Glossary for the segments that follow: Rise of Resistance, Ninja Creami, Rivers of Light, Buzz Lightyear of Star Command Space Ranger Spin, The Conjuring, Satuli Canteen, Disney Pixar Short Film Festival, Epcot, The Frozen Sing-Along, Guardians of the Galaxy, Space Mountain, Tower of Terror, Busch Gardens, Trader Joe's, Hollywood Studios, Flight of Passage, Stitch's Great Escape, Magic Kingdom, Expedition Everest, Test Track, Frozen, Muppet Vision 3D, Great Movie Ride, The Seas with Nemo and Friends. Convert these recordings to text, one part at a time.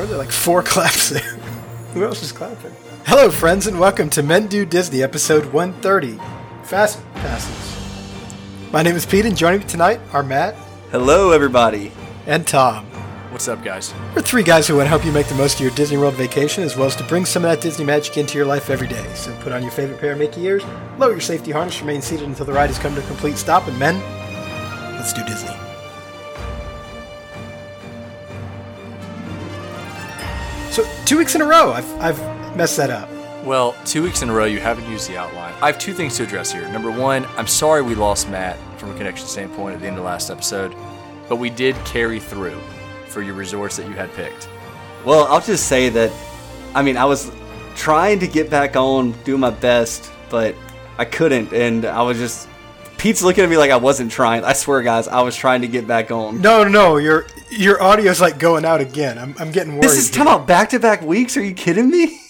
heard there like four claps there. Who else is clapping? Hello, friends, and welcome to Men Do Disney, episode 130, Fast Passes. My name is Pete, and joining me tonight are Matt. Hello, everybody. And Tom. What's up, guys? We're three guys who want to help you make the most of your Disney World vacation, as well as to bring some of that Disney magic into your life every day. So put on your favorite pair of Mickey ears, lower your safety harness, remain seated until the ride has come to a complete stop, and men, let's do Disney. So 2 weeks in a row, I've messed that up. Well, 2 weeks in a row, you haven't used the outline. I have two things to address here. Number one, I'm sorry we lost Matt from a connection standpoint at the end of last episode, but we did carry through for your resorts that you had picked. Well, I'll just say that, I mean, I was trying to get back on, do my best, but I couldn't, and I was just, Pete's looking at me like I wasn't trying. I swear, guys, I was trying to get back on. No, your audio's like going out again. I'm getting worried. This is talking about back-to-back weeks? Are you kidding me?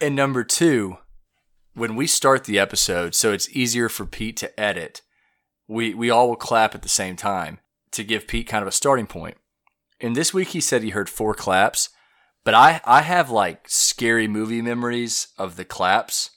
And number two, when we start the episode, so it's easier for Pete to edit, we all will clap at the same time to give Pete kind of a starting point. And this week he said he heard four claps, but I have like scary movie memories of the claps,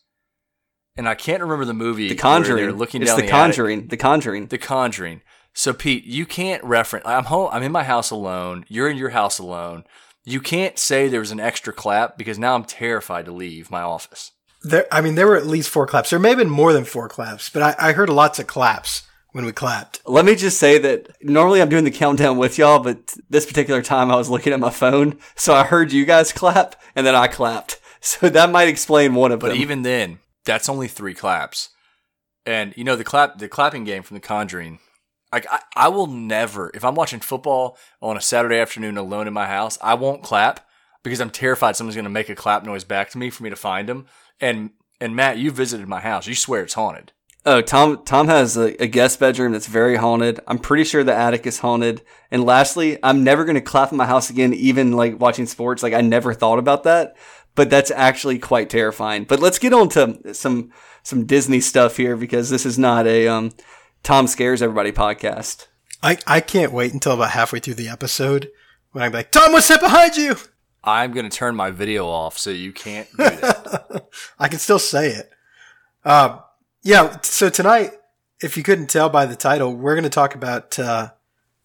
and I can't remember the movie. The Conjuring. Where they were looking down the Conjuring. Attic. The Conjuring. The Conjuring. So Pete, you can't reference. I'm home. I'm in my house alone. You're in your house alone. You can't say there was an extra clap because now I'm terrified to leave my office. There were at least four claps. There may have been more than four claps, but I heard lots of claps when we clapped. Let me just say that normally I'm doing the countdown with y'all, but this particular time I was looking at my phone, so I heard you guys clap, and then I clapped. So that might explain one of them. But even then, that's only three claps. And, you know, the clapping game from The Conjuring, like, I will never, if I'm watching football on a Saturday afternoon alone in my house, I won't clap because I'm terrified someone's going to make a clap noise back to me for me to find them. And Matt, you visited my house. You swear it's haunted. Oh, Tom has a guest bedroom that's very haunted. I'm pretty sure the attic is haunted. And lastly, I'm never going to clap in my house again, even like watching sports. Like I never thought about that, but that's actually quite terrifying. But let's get on to some Disney stuff here because this is not a Tom Scares Everybody podcast. I can't wait until about halfway through the episode when I'm like, Tom, what's that behind you? I'm going to turn my video off so you can't do that. I can still say it. Yeah, so tonight, if you couldn't tell by the title, we're going to talk about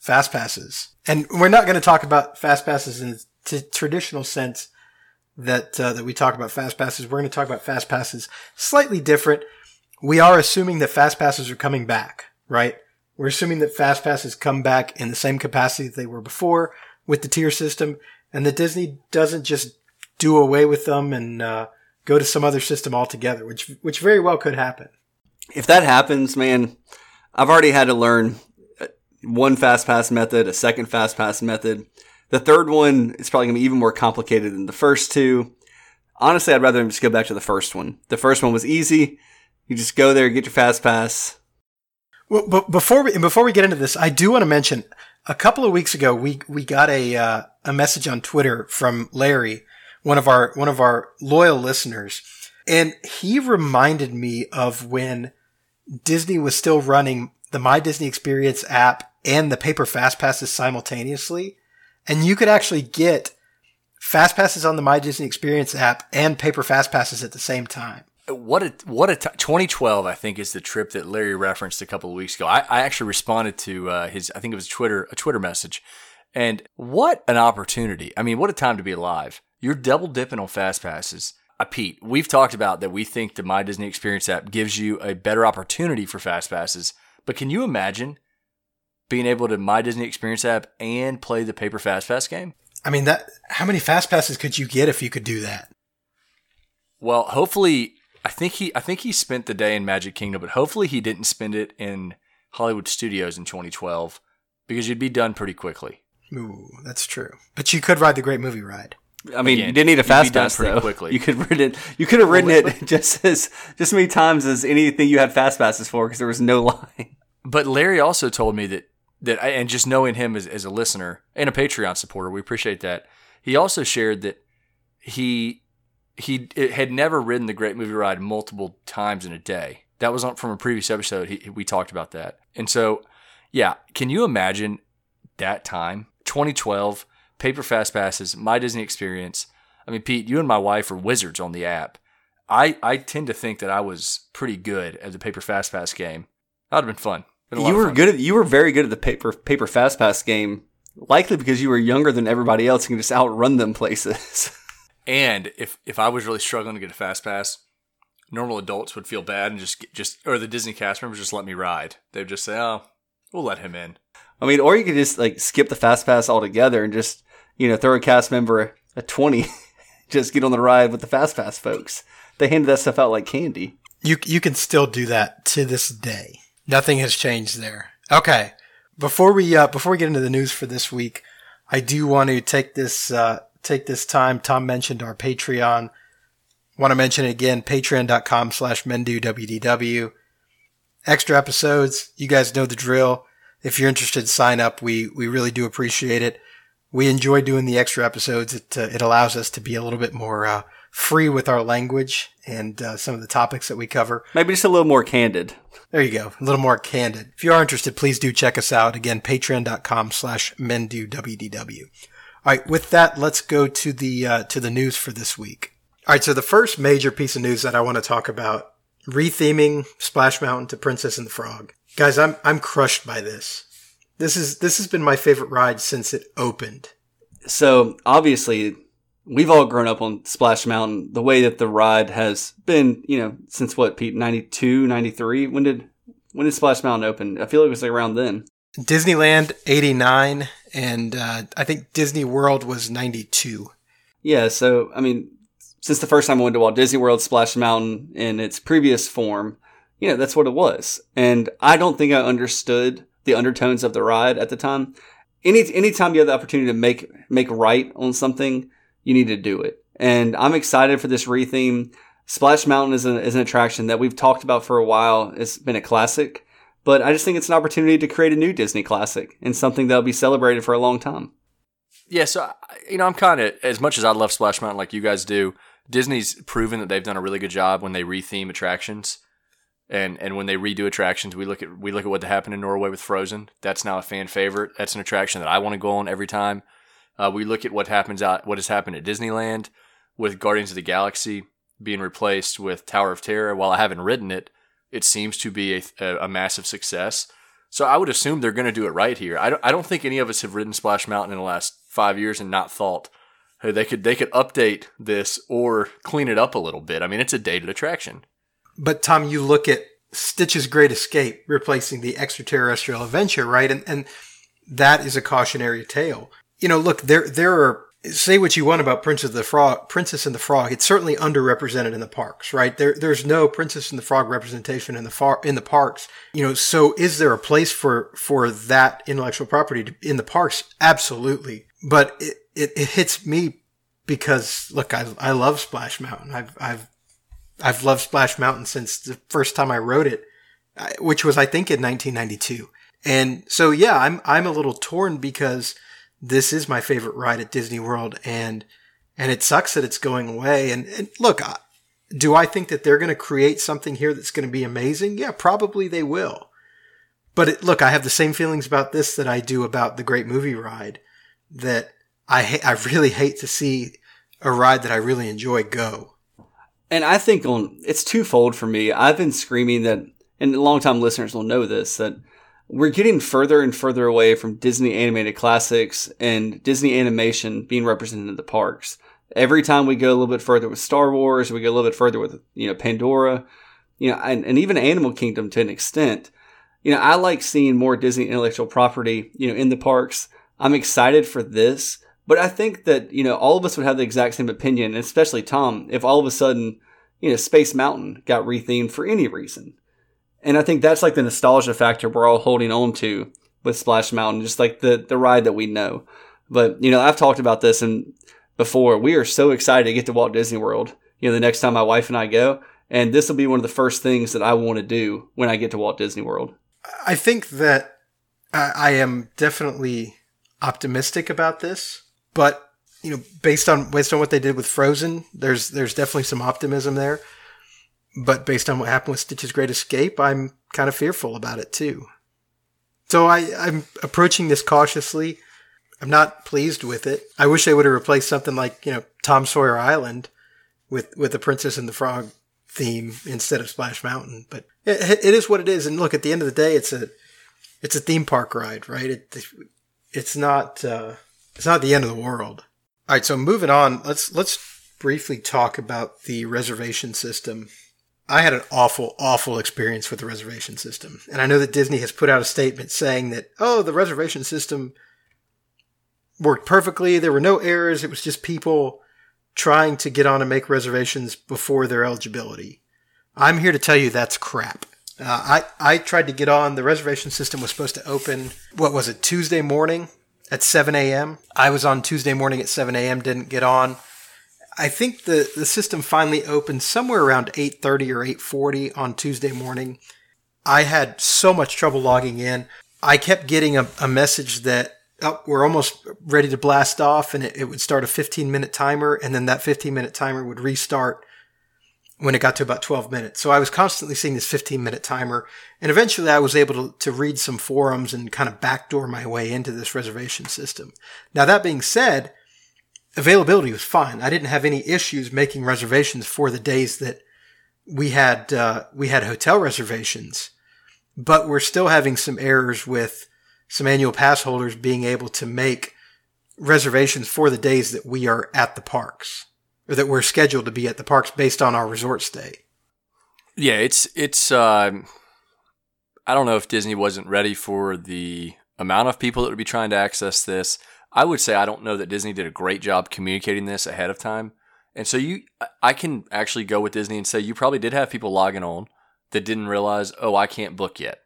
Fast Passes. And we're not going to talk about Fast Passes in the traditional sense that we talk about Fast Passes. We're going to talk about Fast Passes slightly different. We are assuming that Fast Passes are coming back, right? We're assuming that Fast Passes come back in the same capacity that they were before with the tier system, and that Disney doesn't just do away with them and go to some other system altogether, which very well could happen. If that happens, man, I've already had to learn one fast pass method, a second fast pass method. The third one is probably going to be even more complicated than the first two. Honestly, I'd rather just go back to the first one. The first one was easy. You just go there, get your fast pass. Well, but before we get into this, I do want to mention a couple of weeks ago we got a message on Twitter from Larry, one of our loyal listeners. And he reminded me of when Disney was still running the My Disney Experience app and the paper fast passes simultaneously. And you could actually get fast passes on the My Disney Experience app and paper fast passes at the same time. What a 2012, I think, is the trip that Larry referenced a couple of weeks ago. I actually responded to his, I think it was a Twitter message. And what an opportunity. I mean, what a time to be alive. You're double dipping on fast passes. Pete, we've talked about that we think the My Disney Experience app gives you a better opportunity for fast passes, but can you imagine being able to My Disney Experience app and play the paper fast pass game? I mean, how many fast passes could you get if you could do that? Well, hopefully, I think he spent the day in Magic Kingdom, but hopefully he didn't spend it in Hollywood Studios in 2012 because you'd be done pretty quickly. Ooh, that's true. But you could ride the Great Movie Ride. I mean, again, you didn't need a fast pass though. Quickly. You could have ridden it just as many times as anything you had fast passes for because there was no line. But Larry also told me that and just knowing him as a listener and a Patreon supporter, we appreciate that. He also shared that he had never ridden the Great Movie Ride multiple times in a day. That was from a previous episode. We talked about that, and so yeah, can you imagine that time 2012? paper fast passes, My Disney Experience. I mean, Pete, you and my wife are wizards on the app. I tend to think that I was pretty good at the paper fast pass game. That would have been fun. You were very good at the paper fast pass game, likely because you were younger than everybody else and could just outrun them places. And if I was really struggling to get a fast pass, normal adults would feel bad and or the Disney cast members just let me ride. They'd just say, "Oh, we'll let him in." I mean, or you could just like skip the fast pass altogether and just, you know, throw a cast member a 20, just get on the ride with the fast pass folks. They handed that stuff out like candy. You can still do that to this day. Nothing has changed there. Okay, before we get into the news for this week, I do want to take this time. Tom mentioned our Patreon. Want to mention it again, patreon.com/MenduWDW. Extra episodes. You guys know the drill. If you're interested, sign up. We really do appreciate it. We enjoy doing the extra episodes. It allows us to be a little bit more free with our language and some of the topics that we cover. Maybe just a little more candid. There you go. A little more candid. If you are interested, please do check us out. Again, patreon.com/MenduWDW. All right, with that, let's go to the news for this week. All right, so the first major piece of news that I want to talk about, retheming Splash Mountain to Princess and the Frog. Guys, I'm crushed by this. This has been my favorite ride since it opened. So, obviously, we've all grown up on Splash Mountain. The way that the ride has been, you know, since what, Pete, 92, 93? When did Splash Mountain open? I feel like it was like around then. Disneyland, 89, and I think Disney World was 92. Yeah, so, I mean, since the first time I went to Walt Disney World, Splash Mountain in its previous form, you know, that's what it was. And I don't think I understood the undertones of the ride at the time. Anytime you have the opportunity to make right on something, you need to do it. And I'm excited for this retheme. Splash Mountain is an attraction that we've talked about for a while. It's been a classic. But I just think it's an opportunity to create a new Disney classic and something that'll be celebrated for a long time. Yeah, so, you know, I'm kind of, as much as I love Splash Mountain like you guys do, Disney's proven that they've done a really good job when they retheme attractions, and when they redo attractions. We look at what happened in Norway with Frozen. That's now a fan favorite. That's an attraction that I want to go on every time. We look at what has happened at Disneyland with Guardians of the Galaxy being replaced with Tower of Terror. While I haven't ridden it, it seems to be a massive success. So I would assume they're going to do it right here. I don't think any of us have ridden Splash Mountain in the last 5 years and not thought, hey, they could update this or clean it up a little bit. I mean, it's a dated attraction. But Tom, you look at Stitch's Great Escape replacing the Extraterrestrial Adventure, right? And that is a cautionary tale. You know, look, there are, say what you want about Princess and the Frog. It's certainly underrepresented in the parks, right? There's no Princess and the Frog representation in the parks. You know, so is there a place for that intellectual property in the parks? Absolutely. But it hits me because, look, I love Splash Mountain. I've loved Splash Mountain since the first time I rode it, which was, I think, in 1992. And so, yeah, I'm a little torn because this is my favorite ride at Disney World, and it sucks that it's going away. And look, do I think that they're going to create something here that's going to be amazing? Yeah, probably they will. But look, I have the same feelings about this that I do about the Great Movie Ride, that I really hate to see a ride that I really enjoy go. And I think it's twofold for me. I've been screaming that, and longtime listeners will know this, that we're getting further and further away from Disney animated classics and Disney animation being represented in the parks. Every time we go a little bit further with Star Wars, we go a little bit further with, you know, Pandora, you know, and even Animal Kingdom to an extent. You know, I like seeing more Disney intellectual property, you know, in the parks. I'm excited for this, but I think that, you know, all of us would have the exact same opinion, and especially Tom, if all of a sudden, you know, Space Mountain got rethemed for any reason. And I think that's like the nostalgia factor we're all holding on to with Splash Mountain, just like the ride that we know. But, you know, I've talked about this and before. We are so excited to get to Walt Disney World, you know, the next time my wife and I go. And this will be one of the first things that I want to do when I get to Walt Disney World. I think that I am definitely optimistic about this. But, you know, based on what they did with Frozen, there's definitely some optimism there. But based on what happened with Stitch's Great Escape, I'm kind of fearful about it too. So I'm approaching this cautiously. I'm not pleased with it. I wish they would have replaced something like, you know, Tom Sawyer Island with the Princess and the Frog theme instead of Splash Mountain. But it is what it is. And look, at the end of the day, it's a theme park ride, right? It's not the end of the world. All right. So moving on, let's briefly talk about the reservation system. I had an awful, awful experience with the reservation system. And I know that Disney has put out a statement saying that, oh, the reservation system worked perfectly. There were no errors. It was just people trying to get on and make reservations before their eligibility. I'm here to tell you that's crap. I tried to get on. The reservation system was supposed to open, Tuesday morning at 7 a.m.? I was on Tuesday morning at 7 a.m., didn't get on. I think the system finally opened somewhere around 8:30 or 8:40 on Tuesday morning. I had so much trouble logging in. I kept getting a message that, oh, we're almost ready to blast off, and it would start a 15-minute timer, and then that 15-minute timer would restart when it got to about 12 minutes. So I was constantly seeing this 15-minute timer, and eventually I was able to read some forums and kind of backdoor my way into this reservation system. Now, that being said, availability was fine. I didn't have any issues making reservations for the days that we had hotel reservations, but we're still having some errors with some annual pass holders being able to make reservations for the days that we are at the parks or that we're scheduled to be at the parks based on our resort stay. Yeah, I don't know if Disney wasn't ready for the amount of people that would be trying to access this. I would say I don't know that Disney did a great job communicating this ahead of time. And so I can actually go with Disney and say you probably did have people logging on that didn't realize, oh, I can't book yet.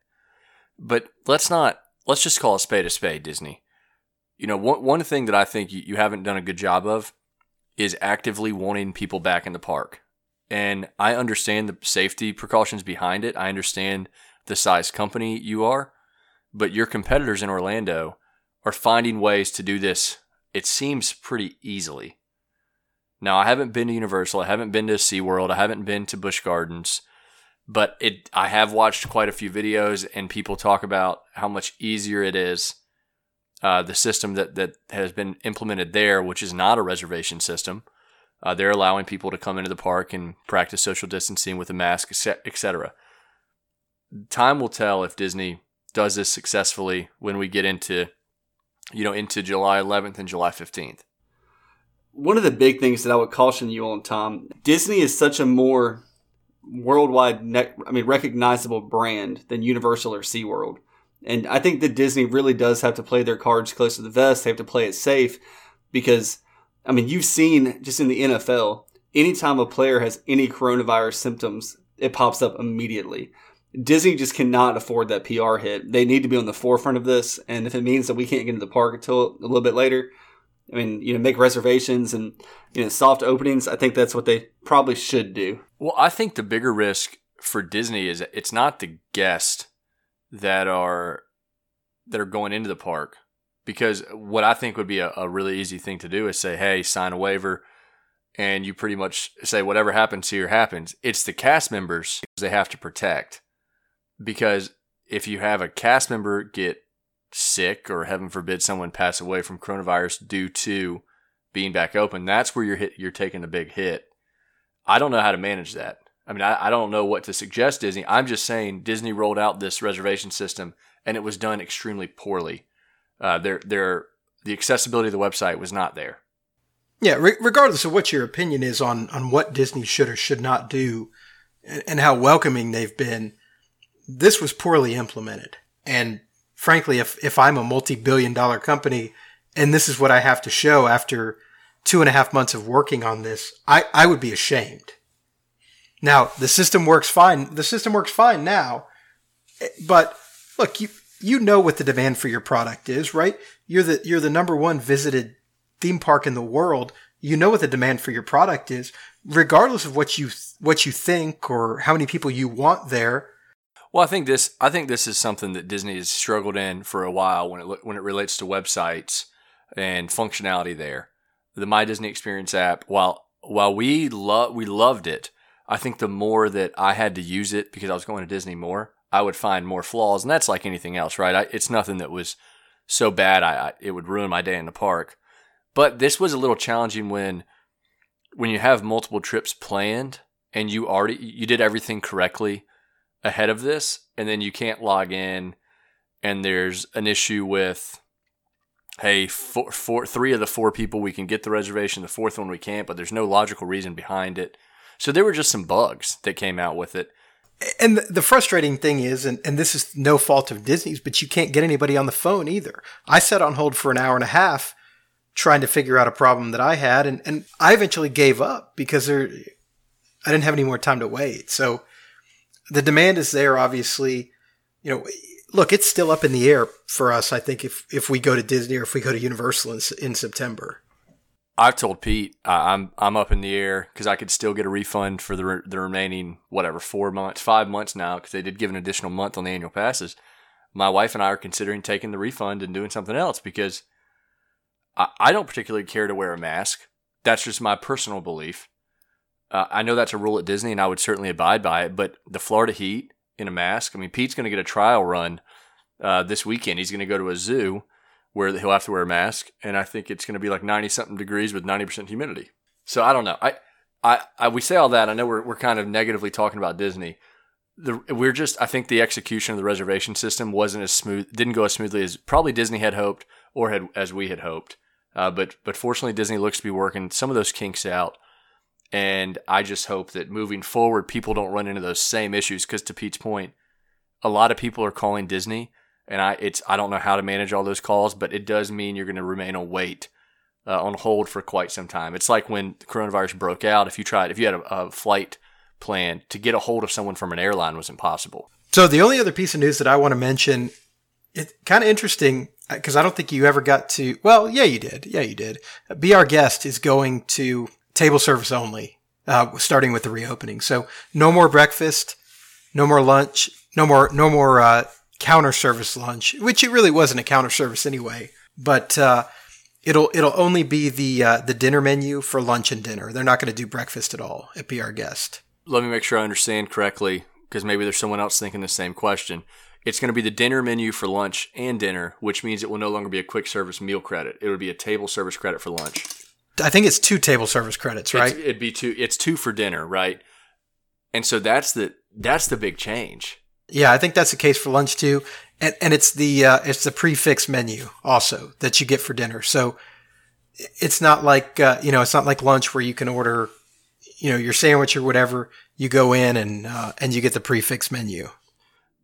But let's just call a spade, Disney. You know, one thing that I think you haven't done a good job of is actively wanting people back in the park. And I understand the safety precautions behind it. I understand the size company you are, but your competitors in Orlando are finding ways to do this, it seems, pretty easily. Now, I haven't been to Universal. I haven't been to SeaWorld. I haven't been to Busch Gardens. But I have watched quite a few videos, and people talk about how much easier it is, the system that has been implemented there, which is not a reservation system. They're allowing people to come into the park and practice social distancing with a mask, et cetera. Time will tell if Disney does this successfully when we get into July 11th and July 15th. One of the big things that I would caution you on, Tom, Disney is such a more worldwide, recognizable brand than Universal or SeaWorld. And I think that Disney really does have to play their cards close to the vest. They have to play it safe because, you've seen just in the NFL, anytime a player has any coronavirus symptoms, it pops up immediately. Disney just cannot afford that PR hit. They need to be on the forefront of this. And if it means that we can't get into the park until a little bit later, make reservations and, soft openings. I think that's what they probably should do. Well, I think the bigger risk for Disney is it's not the guests that are going into the park, because what I think would be a really easy thing to do is say, hey, sign a waiver. And you pretty much say whatever happens here happens. It's the cast members they have to protect. Because if you have a cast member get sick or, heaven forbid, someone pass away from coronavirus due to being back open, that's where you're taking the big hit. I don't know how to manage that. I don't know what to suggest, Disney. I'm just saying Disney rolled out this reservation system, and it was done extremely poorly. The accessibility of the website was not there. Yeah, regardless of what your opinion is on what Disney should or should not do and how welcoming they've been, this was poorly implemented. And frankly, if I'm a multi-billion-dollar company and this is what I have to show after 2.5 months of working on this, I would be ashamed. Now, the system works fine. The system works fine now. But look, you know what the demand for your product is, right? You're the number one visited theme park in the world. You know what the demand for your product is, regardless of what you think or how many people you want there. Well, I think this is something that Disney has struggled in for a while when it relates to websites and functionality there. The My Disney Experience app, while we loved it, I think the more that I had to use it because I was going to Disney more, I would find more flaws, and that's like anything else, right? It's nothing that was so bad it would ruin my day in the park. But this was a little challenging when you have multiple trips planned and you did everything correctly ahead of this, and then you can't log in and there's an issue with, hey, three of the four people we can get the reservation, the fourth one we can't, but there's no logical reason behind it. So there were just some bugs that came out with it. And the frustrating thing is, and this is no fault of Disney's, but you can't get anybody on the phone either. I sat on hold for an hour and a half trying to figure out a problem that I had, and I eventually gave up because I didn't have any more time to wait. So the demand is there, obviously. You know, look, it's still up in the air for us, I think, if we go to Disney or if we go to Universal in September. I've told Pete I'm up in the air because I could still get a refund for the remaining, 5 months now, because they did give an additional month on the annual passes. My wife and I are considering taking the refund and doing something else because I don't particularly care to wear a mask. That's just my personal belief. I know that's a rule at Disney, and I would certainly abide by it, but the Florida heat in a mask, I mean, Pete's going to get a trial run this weekend. He's going to go to a zoo where he'll have to wear a mask, and I think it's going to be like 90-something degrees with 90% humidity. So I don't know. We say all that. I know we're kind of negatively talking about Disney. I think the execution of the reservation system didn't go as smoothly as probably Disney had hoped or as we had hoped. But fortunately, Disney looks to be working some of those kinks out, and I just hope that moving forward, people don't run into those same issues, because to Pete's point, a lot of people are calling Disney. And I don't know how to manage all those calls, but it does mean you're going to remain on hold for quite some time. It's like when the coronavirus broke out. If you had a flight planned, to get a hold of someone from an airline was impossible. So the only other piece of news that I want to mention, it's kind of interesting because I don't think you ever got to. Well, yeah, you did. Be Our Guest is going to table service only, starting with the reopening. So no more breakfast, no more lunch, no more. Counter service lunch, which it really wasn't a counter service anyway, but it'll only be the dinner menu for lunch and dinner. They're not going to do breakfast at all at Be Our Guest. Let me make sure I understand correctly, because maybe there's someone else thinking the same question. It's going to be the dinner menu for lunch and dinner, which means it will no longer be a quick service meal credit. It would be a table service credit for lunch. I think it's 2 table service credits, right? It'd be 2. It's 2 for dinner, right? And so that's the big change. Yeah, I think that's the case for lunch too, and it's the prefix menu also that you get for dinner. So it's not like lunch where you can order, your sandwich or whatever. You go in and you get the prefix menu.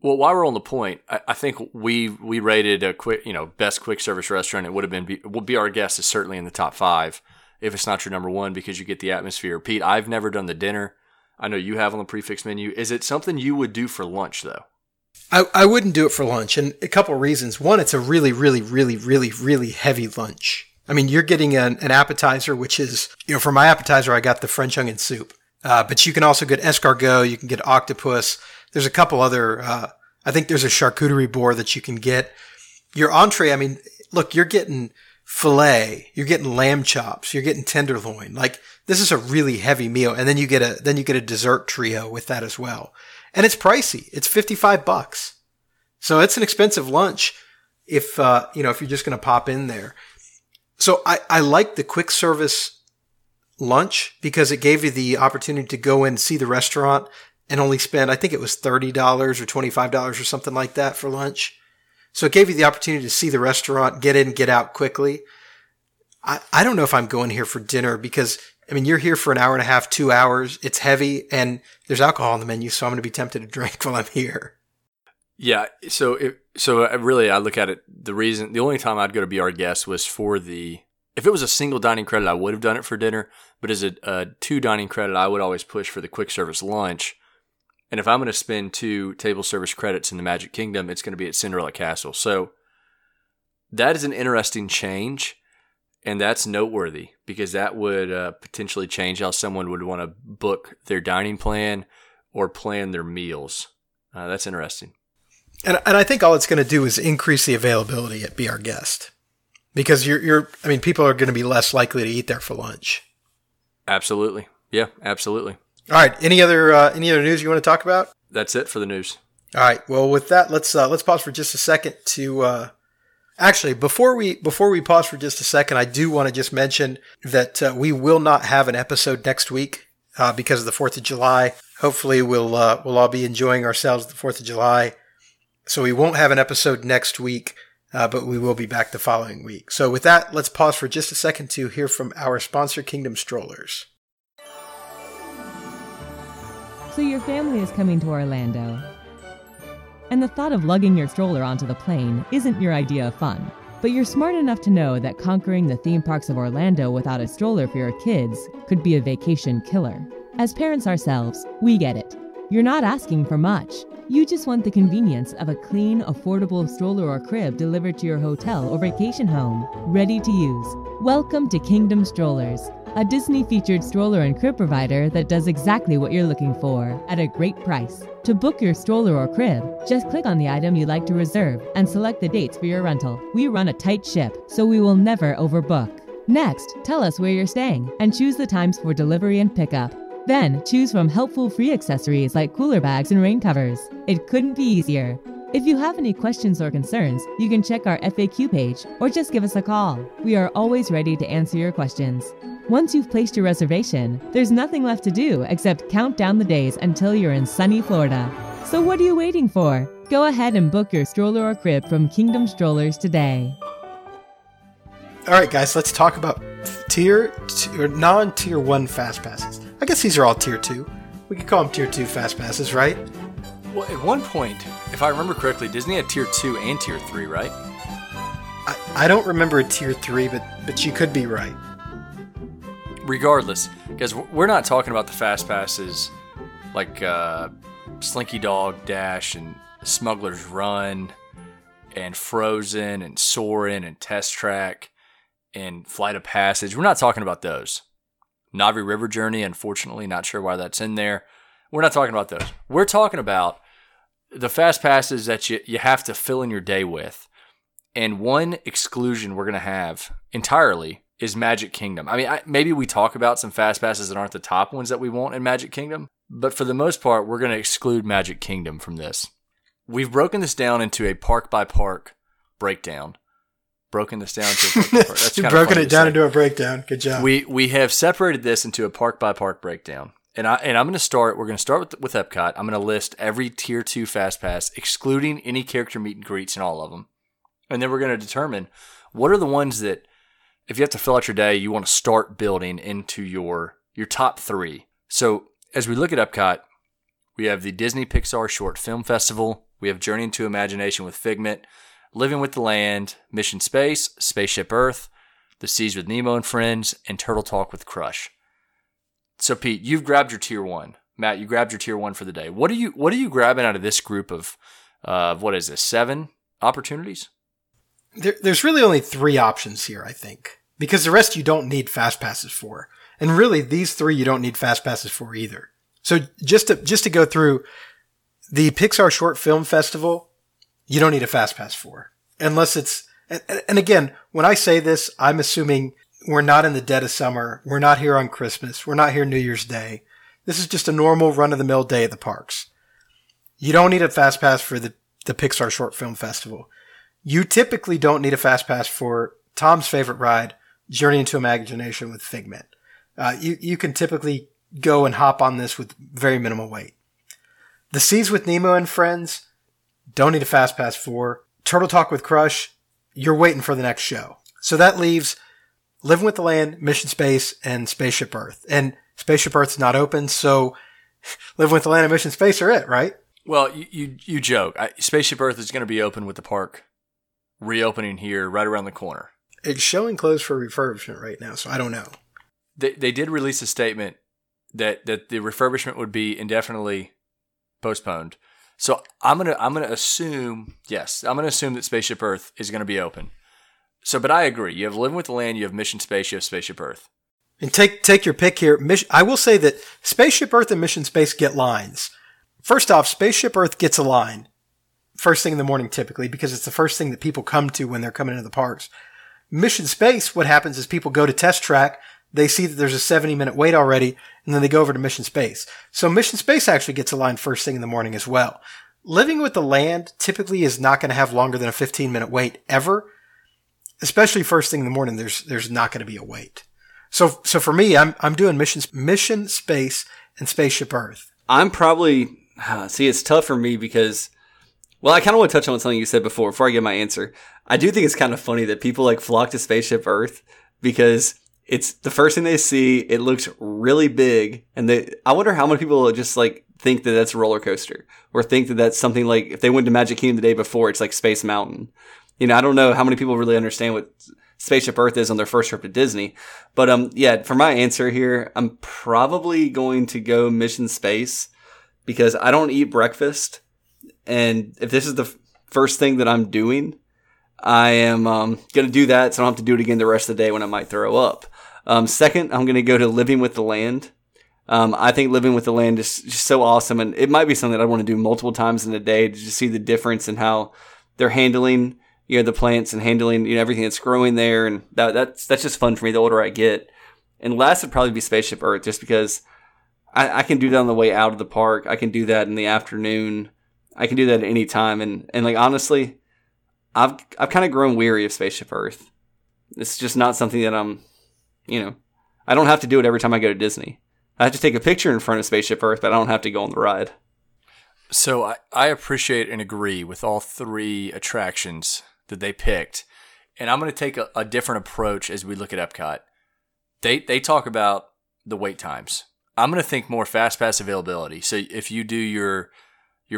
Well, while we're on the point, I think we rated a best quick service restaurant. It would have been Be Our Guest is certainly in the top 5 if it's not your number 1, because you get the atmosphere. Pete, I've never done the dinner. I know you have on the prefix menu. Is it something you would do for lunch, though? I wouldn't do it for lunch, and a couple of reasons. One, it's a really, really, really, really, really heavy lunch. I mean, you're getting an appetizer, which is, for my appetizer, I got the French onion soup. But you can also get escargot. You can get octopus. There's a couple other I think there's a charcuterie board that you can get. Your entree, I mean, look, you're getting filet, you're getting lamb chops, you're getting tenderloin. Like, this is a really heavy meal, and then you get a dessert trio with that as well. And it's pricey. It's $55. So it's an expensive lunch if you're just going to pop in there. So I like the quick service lunch because it gave you the opportunity to go in, see the restaurant, and only spend, I think it was $30 or $25 or something like that for lunch. So it gave you the opportunity to see the restaurant, get in, get out quickly. I don't know if I'm going here for dinner because, I mean, you're here for an hour and a half, 2 hours. It's heavy, and there's alcohol on the menu, so I'm going to be tempted to drink while I'm here. Yeah, so really I look at it, the only time I'd go to Be Our Guest was if it was a single dining credit, I would have done it for dinner, but as a 2 dining credit, I would always push for the quick service lunch. And if I'm going to spend 2 table service credits in the Magic Kingdom, it's going to be at Cinderella Castle. So that is an interesting change. And that's noteworthy because that would potentially change how someone would want to book their dining plan or plan their meals. That's interesting. And I think all it's going to do is increase the availability at Be Our Guest because people are going to be less likely to eat there for lunch. Absolutely. Yeah, absolutely. All right. Any other news you want to talk about? That's it for the news. All right. Well, with that, let's pause for just a second to Actually, before we pause for just a second, I do want to just mention that we will not have an episode next week because of the 4th of July. Hopefully, we'll all be enjoying ourselves the 4th of July. So we won't have an episode next week, but we will be back the following week. So with that, let's pause for just a second to hear from our sponsor, Kingdom Strollers. So your family is coming to Orlando, and the thought of lugging your stroller onto the plane isn't your idea of fun. But you're smart enough to know that conquering the theme parks of Orlando without a stroller for your kids could be a vacation killer. As parents ourselves, we get it. You're not asking for much. You just want the convenience of a clean, affordable stroller or crib delivered to your hotel or vacation home, ready to use. Welcome to Kingdom Strollers, a Disney-featured stroller and crib provider that does exactly what you're looking for at a great price. To book your stroller or crib, just click on the item you'd like to reserve and select the dates for your rental. We run a tight ship, so we will never overbook. Next, tell us where you're staying and choose the times for delivery and pickup. Then, choose from helpful free accessories like cooler bags and rain covers. It couldn't be easier. If you have any questions or concerns, you can check our FAQ page or just give us a call. We are always ready to answer your questions. Once you've placed your reservation, there's nothing left to do except count down the days until you're in sunny Florida. So what are you waiting for? Go ahead and book your stroller or crib from Kingdom Strollers today. All right, guys, let's talk about tier 2, or non-tier 1 fast passes. I guess these are all tier 2. We could call them tier 2 fast passes, right? Well, at one point, if I remember correctly, Disney had tier 2 and tier 3, right? I don't remember a tier 3, but you could be right. Regardless, because we're not talking about the fast passes like Slinky Dog Dash and Smuggler's Run and Frozen and Soarin' and Test Track and Flight of Passage. We're not talking about those. Navi River Journey, unfortunately, not sure why that's in there. We're not talking about those. We're talking about the fast passes that you have to fill in your day with. And one exclusion we're going to have entirely is Magic Kingdom. I mean, maybe we talk about some fast passes that aren't the top ones that we want in Magic Kingdom, but for the most part, we're going to exclude Magic Kingdom from this. We've broken this down into a park-by-park breakdown. That's kind of broken it down into a breakdown. Good job. We have separated this into a park-by-park breakdown, and we're going to start with Epcot. I'm going to list every Tier 2 fast pass, excluding any character meet and greets in all of them, and then we're going to determine what are the ones that, if you have to fill out your day, you want to start building into your top 3. So as we look at Epcot, we have the Disney Pixar Short Film Festival. We have Journey into Imagination with Figment, Living with the Land, Mission Space, Spaceship Earth, The Seas with Nemo and Friends, and Turtle Talk with Crush. So Pete, you've grabbed your tier 1. Matt, you grabbed your tier 1 for the day. What are you grabbing out of this group of what is this, 7 opportunities? There's really only 3 options here, I think, because the rest you don't need fast passes for. And really, these 3 you don't need fast passes for either. So just to go through, the Pixar Short Film Festival, you don't need a fast pass for. Unless it's – and again, when I say this, I'm assuming we're not in the dead of summer. We're not here on Christmas. We're not here New Year's Day. This is just a normal run-of-the-mill day at the parks. You don't need a fast pass for the Pixar Short Film Festival. You typically don't need a fast pass for Tom's favorite ride, Journey into Imagination with Figment. You can typically go and hop on this with very minimal wait. The Seas with Nemo and Friends, don't need a fast pass for. Turtle Talk with Crush, you're waiting for the next show. So that leaves Living with the Land, Mission Space, and Spaceship Earth. And Spaceship Earth's not open, so Living with the Land and Mission Space are it, right? Well, you joke. Spaceship Earth is going to be open with the park reopening here right around the corner. It's showing closed for refurbishment right now, so I don't know. They did release a statement that the refurbishment would be indefinitely postponed. So I'm gonna assume that Spaceship Earth is gonna be open. So, but I agree. You have Living with the Land, you have Mission Space, you have Spaceship Earth. And take your pick here. I will say that Spaceship Earth and Mission Space get lines. First off, Spaceship Earth gets a line first thing in the morning typically, because it's the first thing that people come to when they're coming into the parks. Mission Space, what happens is people go to Test Track, they see that there's a 70-minute wait already, and then they go over to Mission Space. So Mission Space actually gets a line first thing in the morning as well. Living with the Land typically is not going to have longer than a 15-minute wait ever, especially first thing in the morning, there's not going to be a wait. So for me, I'm doing Mission Space and Spaceship Earth. I'm probably see, it's tough for me because, well, I kind of want to touch on something you said before I give my answer. I do think it's kind of funny that people like flock to Spaceship Earth because it's the first thing they see. It looks really big, and I wonder how many people just like think that that's a roller coaster or think that that's something like if they went to Magic Kingdom the day before, it's like Space Mountain. You know, I don't know how many people really understand what Spaceship Earth is on their first trip to Disney. But yeah, for my answer here, I'm probably going to go Mission Space because I don't eat breakfast. And if this is the first thing that I'm doing, I am going to do that so I don't have to do it again the rest of the day when I might throw up. Second, I'm going to go to Living with the Land. I think Living with the Land is just so awesome. And it might be something that I want to do multiple times in a day to just see the difference in how they're handling, you know, the plants and handling, you know, everything that's growing there. And that's just fun for me the older I get. And last would probably be Spaceship Earth just because I can do that on the way out of the park. I can do that in the afternoon. I can do that at any time. And like, honestly, I've kind of grown weary of Spaceship Earth. It's just not something that I'm, you know, I don't have to do it every time I go to Disney. I have to take a picture in front of Spaceship Earth, but I don't have to go on the ride. So I appreciate and agree with all three attractions that they picked. And I'm going to take a different approach as we look at Epcot. They talk about the wait times. I'm going to think more fast pass availability. So if you do your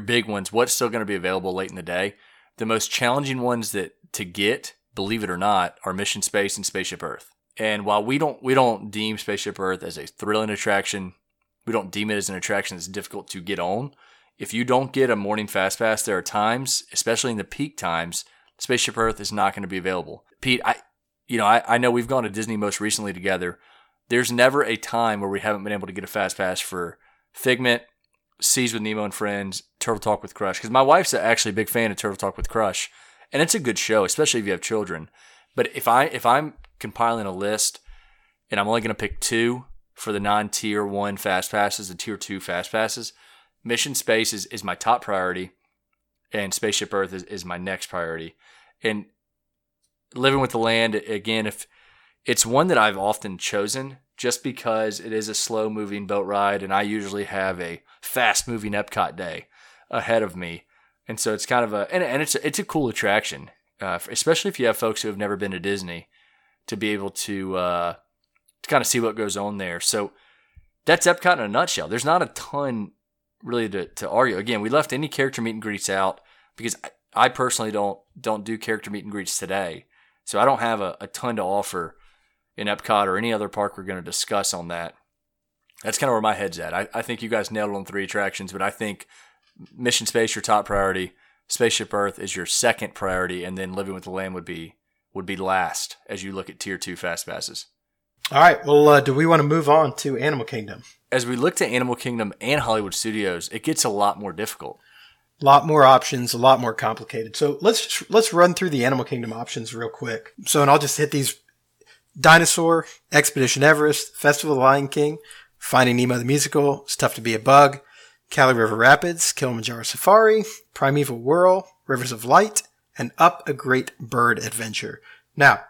big ones, what's still going to be available late in the day? The most challenging ones that to get, believe it or not, are Mission Space and Spaceship Earth. And while we don't deem Spaceship Earth as a thrilling attraction, we don't deem it as an attraction that's difficult to get on. If you don't get a morning fast pass, there are times, especially in the peak times, Spaceship Earth is not going to be available. Pete, I know we've gone to Disney most recently together. There's never a time where we haven't been able to get a fast pass for Figment, Seas with Nemo and Friends, Turtle Talk with Crush. Because my wife's actually a big fan of Turtle Talk with Crush, and it's a good show, especially if you have children. But if I'm compiling a list, and I'm only going to pick two for the non-tier one fast passes, the tier two fast passes, Mission Space is my top priority, and Spaceship Earth is my next priority. And Living with the Land, again, if it's one that I've often chosen just because it is a slow-moving boat ride, and I usually have a fast-moving Epcot day ahead of me. And so it's kind of it's a cool attraction, especially if you have folks who have never been to Disney, to be able to kind of see what goes on there. So that's Epcot in a nutshell. There's not a ton really to argue. Again, we left any character meet and greets out because I personally don't do character meet and greets today. So I don't have a ton to offer in Epcot or any other park we're going to discuss on that. That's kind of where my head's at. I think you guys nailed it on three attractions, but I think Mission Space, your top priority, Spaceship Earth is your second priority, and then Living with the Land would be last as you look at tier two fast passes. All right. Well, do we want to move on to Animal Kingdom? As we look to Animal Kingdom and Hollywood Studios, it gets a lot more difficult. A lot more options, a lot more complicated. So let's run through the Animal Kingdom options real quick. So, and I'll just hit these: Dinosaur, Expedition Everest, Festival of the Lion King, Finding Nemo the Musical, It's Tough to Be a Bug, Kali River Rapids, Kilimanjaro Safari, Primeval Whirl, Rivers of Light, and Up a Great Bird Adventure. Now,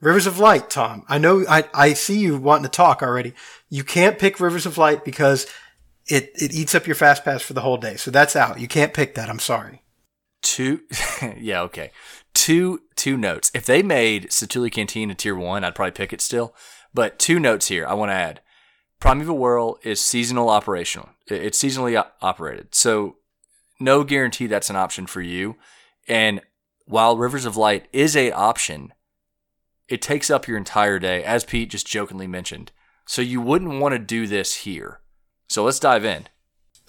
Rivers of Light, Tom. I know I see you wanting to talk already. You can't pick Rivers of Light because it eats up your fast pass for the whole day. So that's out. You can't pick that. I'm sorry. Yeah, okay. Two notes. If they made Satuli Cantina tier one, I'd probably pick it still. But two notes here I want to add. Primeval Whirl is seasonal operational. It's seasonally operated. So no guarantee that's an option for you. And while Rivers of Light is a option, it takes up your entire day, as Pete just jokingly mentioned. So you wouldn't want to do this here. So let's dive in.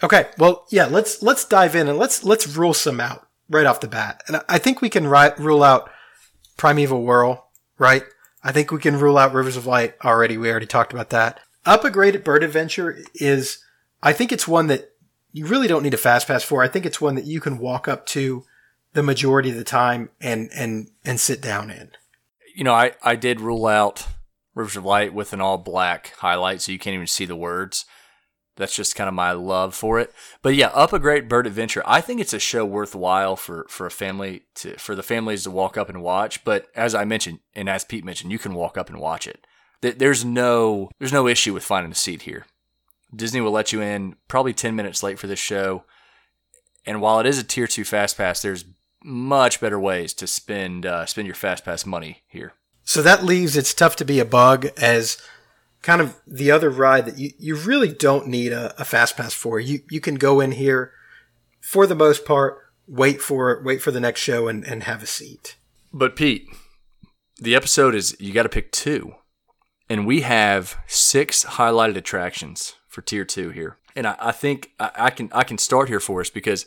Okay. Well, yeah, let's dive in and let's rule some out right off the bat. And I think we can rule out Primeval Whirl, right? I think we can rule out Rivers of Light already. We already talked about that. Up a Great Bird Adventure is, I think it's one that you really don't need a fast pass for. I think it's one that you can walk up to the majority of the time and sit down in. You know, I did rule out Rivers of Light with an all black highlight, so you can't even see the words. That's just kind of my love for it. But yeah, Up a Great Bird Adventure. I think it's a show worthwhile for the families to walk up and watch. But as I mentioned, and as Pete mentioned, you can walk up and watch it. There's no issue with finding a seat here. Disney will let you in probably 10 minutes late for this show. And while it is a tier 2 fast pass, there's much better ways to spend your fast pass money here. So that leaves It's Tough to Be a Bug as kind of the other ride that you really don't need a fast pass for. You can go in here for the most part, wait for the next show and have a seat. But Pete, the episode is you got to pick two. And we have 6 highlighted attractions for tier 2 here. And I think I can start here for us because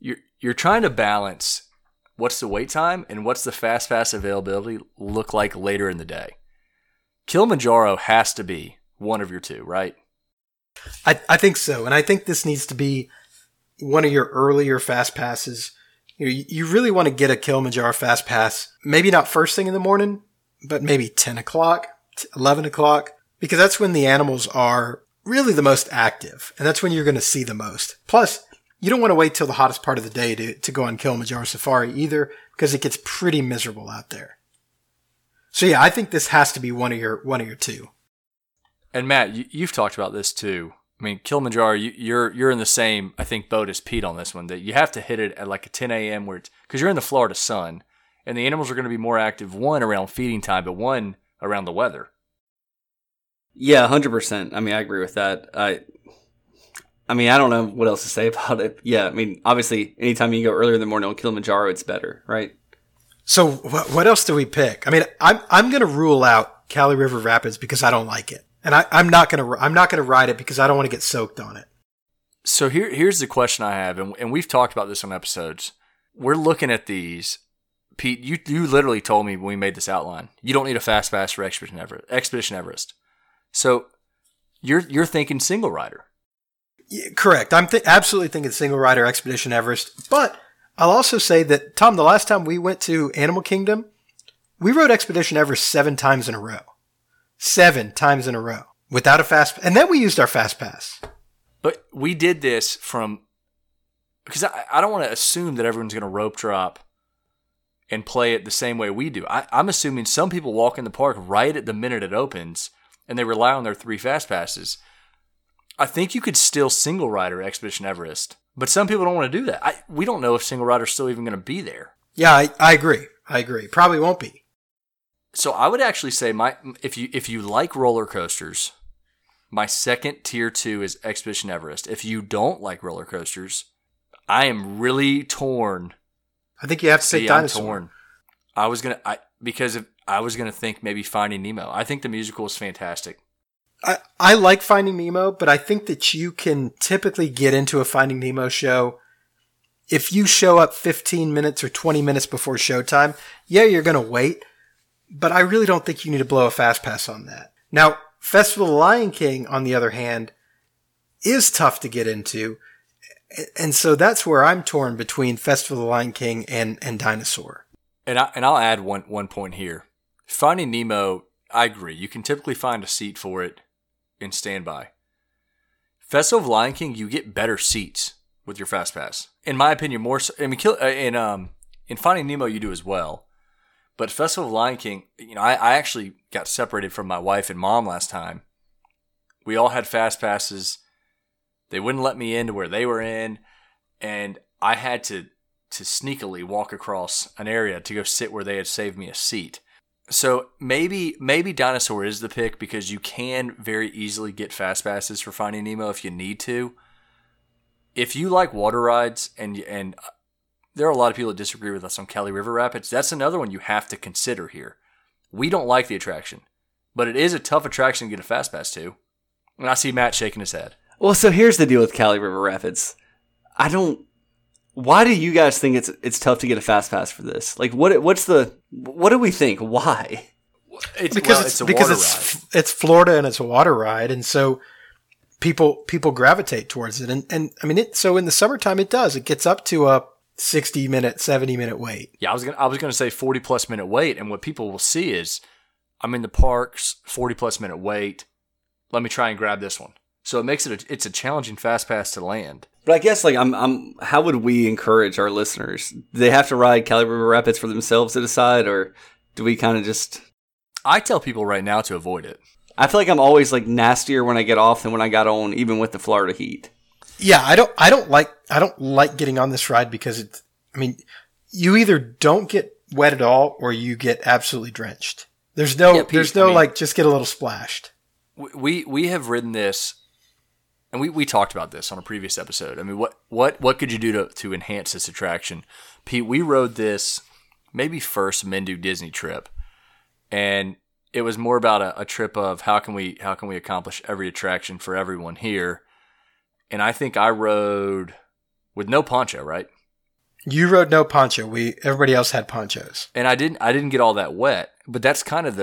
you're trying to balance what's the wait time and what's the fast pass availability look like later in the day. Kilimanjaro has to be one of your two, right? I think so. And I think this needs to be one of your earlier fast passes. You really want to get a Kilimanjaro fast pass, maybe not first thing in the morning, but maybe 10 o'clock, 11 o'clock, because that's when the animals are really the most active. And that's when you're going to see the most. Plus, you don't want to wait till the hottest part of the day to go on Kilimanjaro Safari either, because it gets pretty miserable out there. So yeah, I think this has to be one of your two. And Matt, you've talked about this too. I mean, Kilimanjaro, you're in the same, I think, boat as Pete on this one, that you have to hit it at like a 10 a.m. because you're in the Florida sun, and the animals are going to be more active, one, around feeding time, but one, around the weather. Yeah, 100%. I mean, I agree with that. I mean, I don't know what else to say about it. Yeah, I mean, obviously, anytime you go earlier in the morning on Kilimanjaro, it's better, right? So what else do we pick? I mean, I'm going to rule out Kali River Rapids because I don't like it, and I'm not going to ride it because I don't want to get soaked on it. So here's the question I have, and we've talked about this on episodes. We're looking at these. Pete, you literally told me when we made this outline, you don't need a fast pass for Expedition Everest. So you're thinking single rider. Yeah, correct. I'm absolutely thinking single rider Expedition Everest. But I'll also say that, Tom, the last time we went to Animal Kingdom, we rode Expedition Everest 7 times in a row. 7 times in a row without a fast pass. And then we used our fast pass. But we did this because I don't want to assume that everyone's going to rope drop and play it the same way we do. I'm assuming some people walk in the park right at the minute it opens and they rely on their 3 fast passes. I think you could still single rider Expedition Everest, but some people don't want to do that. We don't know if single rider's still even going to be there. Yeah, I agree. Probably won't be. So I would actually say if you like roller coasters, my second tier 2 is Expedition Everest. If you don't like roller coasters, I am really torn. I think you have to say Dinosaur. I'm torn. I was gonna think maybe Finding Nemo. I think the musical is fantastic. I like Finding Nemo, but I think that you can typically get into a Finding Nemo show if you show up 15 minutes or 20 minutes before showtime. Yeah, you're going to wait, but I really don't think you need to blow a fast pass on that. Now, Festival of the Lion King, on the other hand, is tough to get into, and so that's where I'm torn between Festival of the Lion King and Dinosaur. And I'll add one point here. Finding Nemo, I agree. You can typically find a seat for it in standby. Festival of Lion King, you get better seats with your fast pass. In my opinion, more so. I mean, in Finding Nemo, you do as well. But Festival of Lion King, you know, I actually got separated from my wife and mom last time. We all had fast passes. They wouldn't let me in to where they were in, and I had to sneakily walk across an area to go sit where they had saved me a seat. So maybe Dinosaur is the pick because you can very easily get fast passes for Finding Nemo if you need to. If you like water rides, and there are a lot of people that disagree with us on Kali River Rapids, that's another one you have to consider here. We don't like the attraction, but it is a tough attraction to get a fast pass to. And I see Matt shaking his head. Well, so here's the deal with Kali River Rapids. Why do you guys think it's tough to get a fast pass for this? Like, what do we think? Why? It's Florida and it's a water ride, and so people gravitate towards it. And I mean, so in the summertime it does. It gets up to a 60-minute, 70-minute wait. Yeah, I was gonna say 40-plus minute wait, and what people will see is I'm in the parks, 40-plus minute wait. Let me try and grab this one. So it makes it it's a challenging fast pass to land. But I guess like how would we encourage our listeners? Do they have to ride Kali River Rapids for themselves to decide, or do we kind of just? I tell people right now to avoid it. I feel like I'm always like nastier when I get off than when I got on, even with the Florida heat. Yeah, I don't like getting on this ride because it's. I mean, you either don't get wet at all or you get absolutely drenched. Just get a little splashed. We have ridden this, and we talked about this on a previous episode. I mean, what could you do to enhance this attraction? Pete, we rode this maybe first Mendu Disney trip, and it was more about a trip of how can we accomplish every attraction for everyone here. And I think I rode with no poncho, right? You rode no poncho. Everybody else had ponchos, and I didn't get all that wet. But that's kind of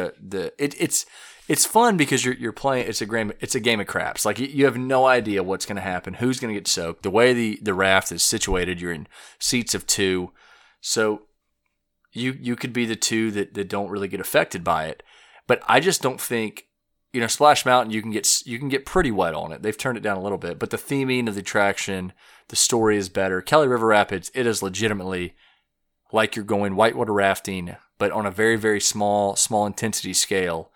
it's fun because you're playing. It's a game of craps. Like you have no idea what's going to happen, who's going to get soaked. The way the raft is situated, you're in seats of two, so you could be the two that don't really get affected by it. But I just don't think. You know, Splash Mountain, you can get pretty wet on it. They've turned it down a little bit, but the theming of the attraction, the story is better. Kali River Rapids, it is legitimately like you're going whitewater rafting, but on a very, very small intensity scale.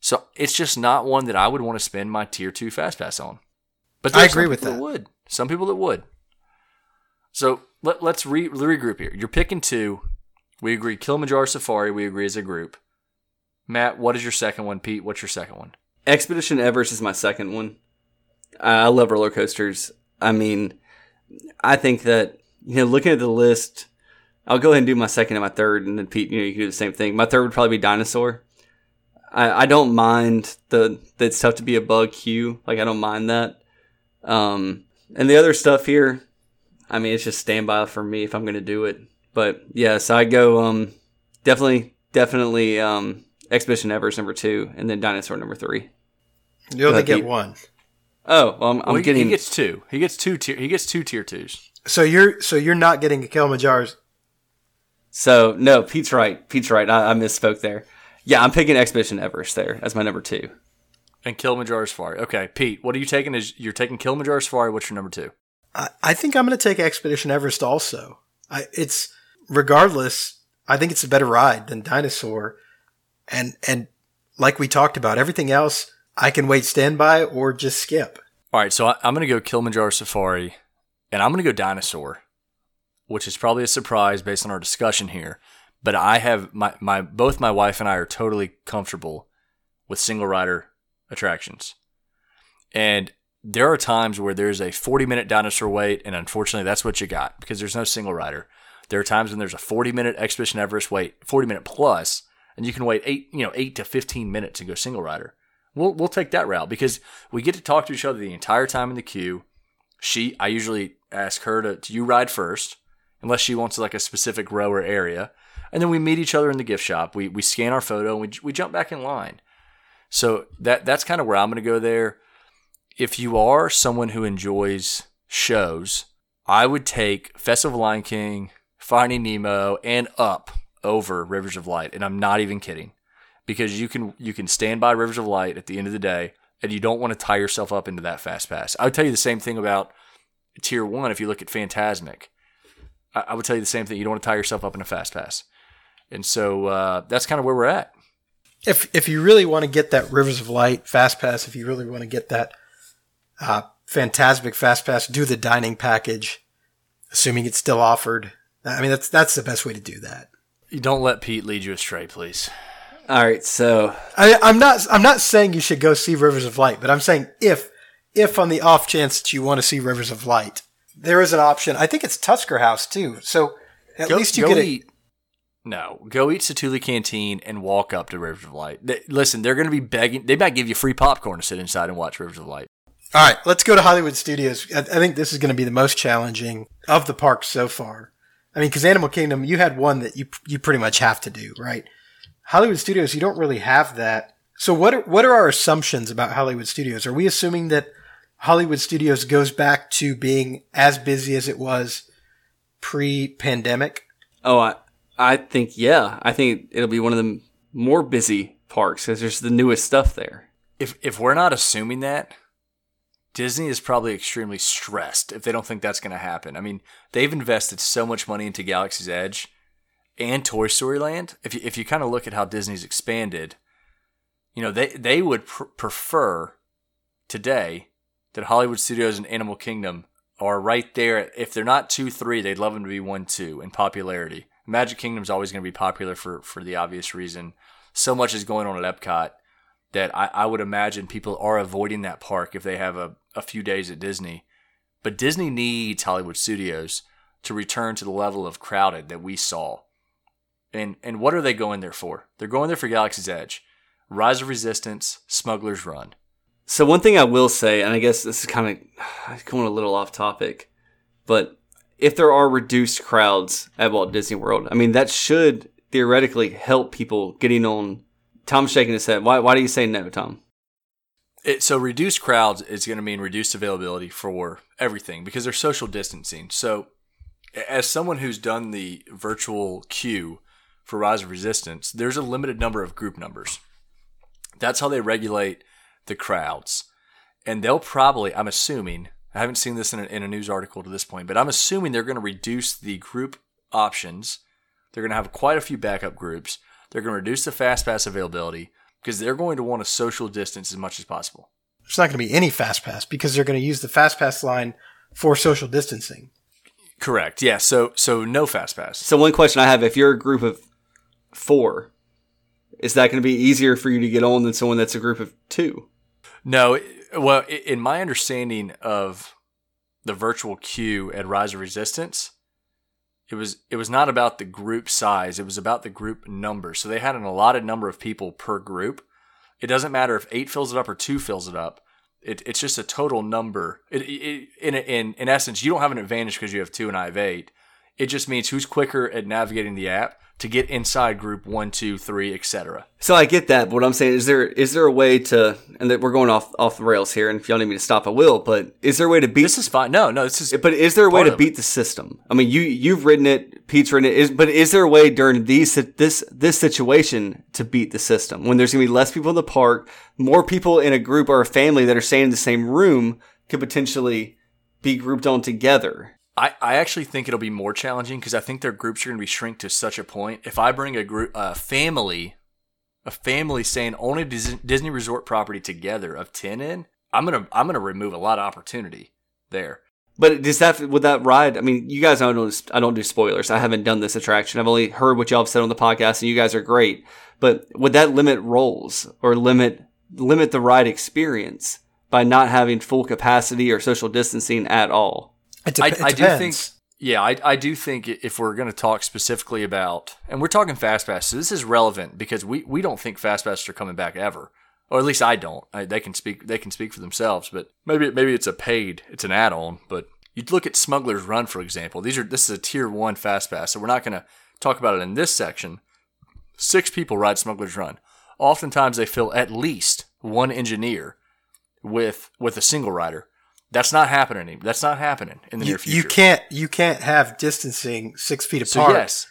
So it's just not one that I would want to spend my tier 2 fast pass on. But I agree with that. Some people that would. So let's regroup here. You're picking two. We agree Kilimanjaro Safari. We agree as a group. Matt, what is your second one? Pete, what's your second one? Expedition Everest is my second one. I love roller coasters. I mean, I think that, you know, looking at the list, I'll go ahead and do my second and my third, and then Pete, you know, you can do the same thing. My third would probably be Dinosaur. I don't mind the It's Tough to Be a Bug queue. Like, I don't mind that. And the other stuff here, I mean, it's just standby for me if I'm going to do it. But, yeah, so I go definitely Expedition Everest number 2, and then Dinosaur number 3. You only get one. Oh, well, I'm getting. He gets two. He gets two tier 2s. So you're not getting a Kilimanjaro's. So no, Pete's right. I misspoke there. Yeah, I'm picking Expedition Everest there as my number 2. And Kilimanjaro Safari. Okay, Pete, what are you taking? You're taking Kilimanjaro Safari? What's your number 2? I think I'm going to take Expedition Everest also. Regardless. I think it's a better ride than Dinosaur. And like we talked about, everything else, I can wait standby or just skip. All right, so I'm going to go Kilimanjaro Safari, and I'm going to go Dinosaur, which is probably a surprise based on our discussion here. But I have both my wife and I are totally comfortable with single rider attractions. And there are times where there's a 40-minute Dinosaur wait, and unfortunately that's what you got because there's no single rider. There are times when there's a 40-minute Expedition Everest wait, 40-minute plus, and you can wait 8 to 15 minutes and go single rider. We'll take that route because we get to talk to each other the entire time in the queue. I usually ask her to ride first, unless she wants like a specific row or area. And then we meet each other in the gift shop. We scan our photo and we jump back in line. So that's kind of where I'm going to go there. If you are someone who enjoys shows, I would take Festival of Lion King, Finding Nemo, and Up over Rivers of Light, and I'm not even kidding, because you can stand by Rivers of Light at the end of the day, and you don't want to tie yourself up into that fast pass. I would tell you the same thing about tier 1 if you look at Fantasmic. I would tell you the same thing. You don't want to tie yourself up in a fast pass, and so that's kind of where we're at. If you really want to get that Rivers of Light fast pass, if you really want to get that Fantasmic fast pass, do the dining package, assuming it's still offered. I mean that's the best way to do that. You don't let Pete lead you astray, please. All right, so I'm not saying you should go see Rivers of Light, but I'm saying if on the off chance that you want to see Rivers of Light, there is an option. I think it's Tusker House too. So go eat Satuli Canteen and walk up to Rivers of Light. Listen, they're going to be begging. They might give you free popcorn to sit inside and watch Rivers of Light. All right, let's go to Hollywood Studios. I think this is going to be the most challenging of the parks so far. I mean, because Animal Kingdom, you had one that you pretty much have to do, right? Hollywood Studios, you don't really have that. So what are our assumptions about Hollywood Studios? Are we assuming that Hollywood Studios goes back to being as busy as it was pre-pandemic? Oh, I think, yeah. I think it'll be one of the more busy parks because there's the newest stuff there. If we're not assuming that, Disney is probably extremely stressed if they don't think that's going to happen. I mean, they've invested so much money into Galaxy's Edge and Toy Story Land. If you kind of look at how Disney's expanded, you know, they would prefer today that Hollywood Studios and Animal Kingdom are right there. If they're not 2-3, they'd love them to be 1-2 in popularity. Magic Kingdom's always going to be popular for the obvious reason. So much is going on at Epcot that I would imagine people are avoiding that park if they have a few days at Disney. But Disney needs Hollywood Studios to return to the level of crowded that we saw. And what are they going there for? They're going there for Galaxy's Edge, Rise of Resistance, Smuggler's Run. So one thing I will say, and I guess this is kind of going a little off topic, but if there are reduced crowds at Walt Disney World, I mean, that should theoretically help people getting on. Tom's shaking his head. Why do you say no, Tom? So reduced crowds is going to mean reduced availability for everything because they're social distancing. So as someone who's done the virtual queue for Rise of Resistance, there's a limited number of group numbers. That's how they regulate the crowds. And they'll probably, I'm assuming, I haven't seen this in a news article to this point, but I'm assuming they're going to reduce the group options. They're going to have quite a few backup groups. They're going to reduce the fast pass availability because they're going to want to social distance as much as possible. There's not going to be any fast pass because they're going to use the fast pass line for social distancing. Correct. Yeah. So no fast pass. So one question I have, if you're a group of 4, is that going to be easier for you to get on than someone that's a group of 2? No. Well, in my understanding of the virtual queue at Rise of Resistance, It was not about the group size. It was about the group number. So they had an allotted number of people per group. It doesn't matter if 8 fills it up or 2 fills it up. It's just a total number. In essence, you don't have an advantage because you have 2 and I have 8. It just means who's quicker at navigating the app to get inside group 1, 2, 3, etc. So I get that, but what I'm saying is there a way to, and that we're going off the rails here, and if y'all need me to stop, I will. But is there a way to beat this? Is fine. No, this is. But is there a way to beat the system? I mean, you've ridden it, Pete's ridden it. But is there a way during this situation to beat the system when there's gonna be less people in the park, more people in a group or a family that are staying in the same room could potentially be grouped on together? I actually think it'll be more challenging because I think their groups are going to be shrink to such a point. If I bring a family staying on a Disney Resort property together of 10 in, I'm gonna remove a lot of opportunity there. But does that with that ride? I mean, you guys know I don't do spoilers. I haven't done this attraction. I've only heard what y'all have said on the podcast, and you guys are great. But would that limit rolls or limit the ride experience by not having full capacity or social distancing at all? It depends. I do think if we're going to talk specifically about, and we're talking fast pass, so this is relevant because we don't think fast passes are coming back ever, or at least I don't. They can speak for themselves, but maybe it's an add on. But you look at Smuggler's Run, for example. This is a tier 1 fast pass, so we're not going to talk about it in this section. 6 people ride Smuggler's Run. Oftentimes they fill at least one engineer with a single rider. That's not happening. That's not happening in the near future. You can't have distancing 6 feet apart. So yes,